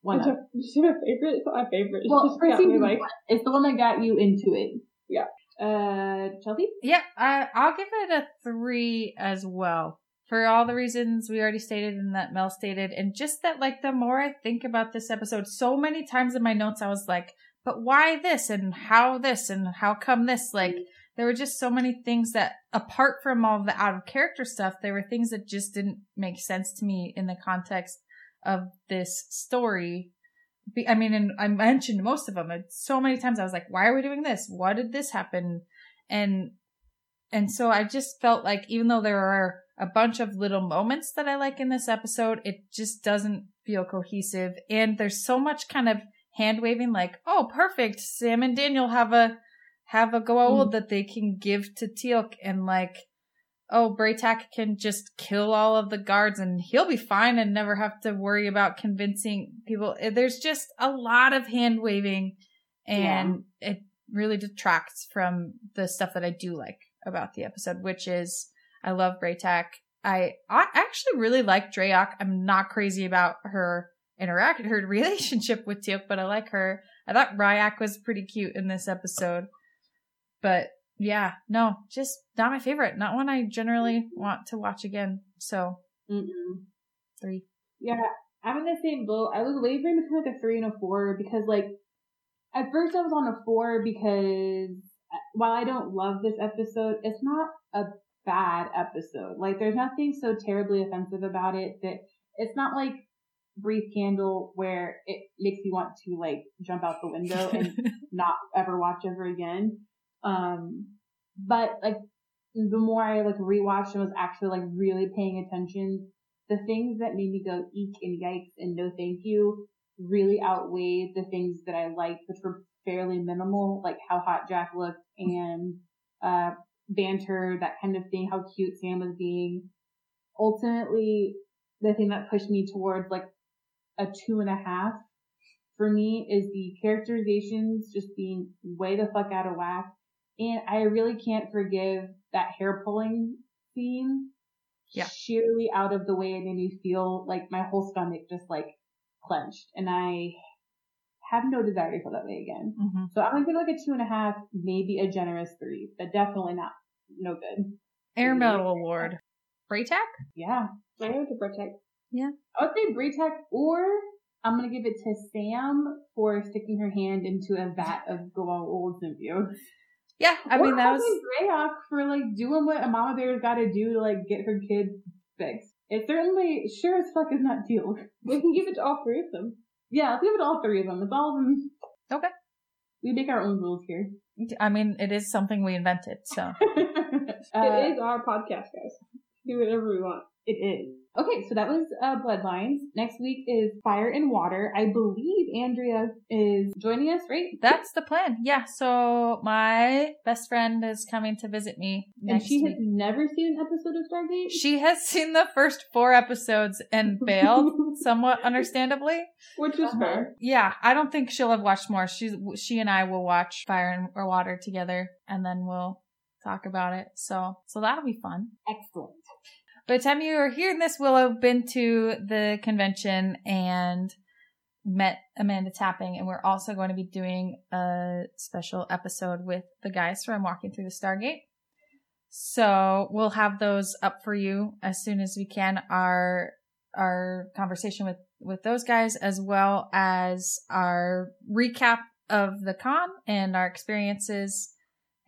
One. It's my favorite. It's not my favorite. It's well, just got me like it's the one that got you into it. Yeah. Uh, Chelsea. Yeah, I I'll give it a three as well. For all the reasons we already stated and that Mel stated, and just that, like, the more I think about this episode, so many times in my notes I was like, but why this and how this and how come this? Like, there were just so many things that, apart from all the out-of-character stuff, there were things that just didn't make sense to me in the context of this story. I mean, and I mentioned most of them. And so many times I was like, why are we doing this? Why did this happen? And and so I just felt like, even though there are a bunch of little moments that I like in this episode, it just doesn't feel cohesive. And there's so much kind of hand waving, like, oh, perfect. Sam and Daniel have a, have a Goa'uld mm. that they can give to Teal'c, and like, oh, Bra'tac can just kill all of the guards and he'll be fine and never have to worry about convincing people. There's just a lot of hand waving, and yeah. it really detracts from the stuff that I do like about the episode, which is, I love Bra'tac. I, I actually really like Drey'auc. I'm not crazy about her interact her relationship with Teal'c, but I like her. I thought Rya'c was pretty cute in this episode. But yeah, no, just not my favorite. Not one I generally want to watch again. So Mm-mm. three. Yeah, I'm in the same boat. I was wavering between like a three and a four because like at first I was on a four because while I don't love this episode, it's not a bad episode. Like, there's nothing so terribly offensive about it that it's not like brief candle where it makes you want to like jump out the window and not ever watch ever again. Um, but like the more I like rewatched and was actually like really paying attention, the things that made me go eek and yikes and no thank you really outweighed the things that I liked, which were fairly minimal, like how hot Jack looked and uh banter, that kind of thing, how cute Sam was being. Ultimately, the thing that pushed me towards like a two and a half for me is the characterizations just being way the fuck out of whack. And I really can't forgive that hair pulling scene. Yeah. Sheerly out of the way, it made me feel like my whole stomach just like clenched, and I have no desire to feel that way again. Mm-hmm. So I'm gonna give like a two and a half, maybe a generous three, but definitely not no good. Air Medal Award. Bra'tac? Yeah. I would give Bra'tac. Yeah. I would say Bra'tac, or I'm gonna give it to Sam for sticking her hand into a vat of Goa'uld infused. Yeah, I mean, or that was Drey'auc for like doing what a mama bear's got to do to like get her kid fixed. It certainly sure as fuck is not Teal'c. We can give it to all three of them. Yeah, let's give it to all three of them. It's all of them. Okay. We make our own rules here. I mean, it is something we invented, so. uh, it is our podcast, guys. Do whatever we want. It is. Okay, so that was uh, Bloodlines. Next week is Fire and Water. I believe Andrea is joining us, right? That's the plan. Yeah, so my best friend is coming to visit me next And she week. Has never seen an episode of Stargate? She has seen the first four episodes and bailed, somewhat understandably. Which is uh-huh. her. Yeah, I don't think she'll have watched more. She's, she and I will watch Fire and or Water together, and then we'll talk about it. So, so that'll be fun. Excellent. By the time you are hearing this, we'll have been to the convention and met Amanda Tapping. And we're also going to be doing a special episode with the guys from Walking Through the Stargate. So we'll have those up for you as soon as we can. Our our conversation with, with those guys, as well as our recap of the con and our experiences.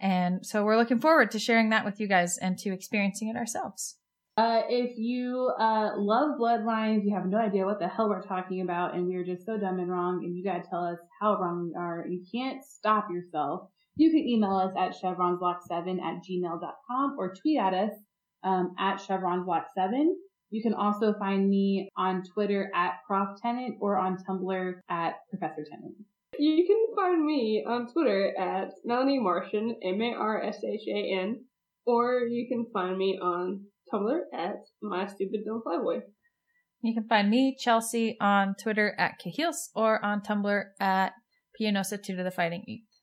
And so we're looking forward to sharing that with you guys and to experiencing it ourselves. Uh, if you, uh, love Bloodlines, you have no idea what the hell we're talking about, and we are just so dumb and wrong, and you gotta tell us how wrong we are. You can't stop yourself. You can email us at chevronslock seven at gmail dot com or tweet at us, um, at chevronslock seven. You can also find me on Twitter at Prof Tennant or on Tumblr at Professor Tennant. You can find me on Twitter at Melanie Martian, M A R S H A N, or you can find me on Tumblr at My Stupid Don't Flyboy. You can find me, Chelsea, on Twitter at Cahiles or on Tumblr at Pianosa two to the Fighting Eighth.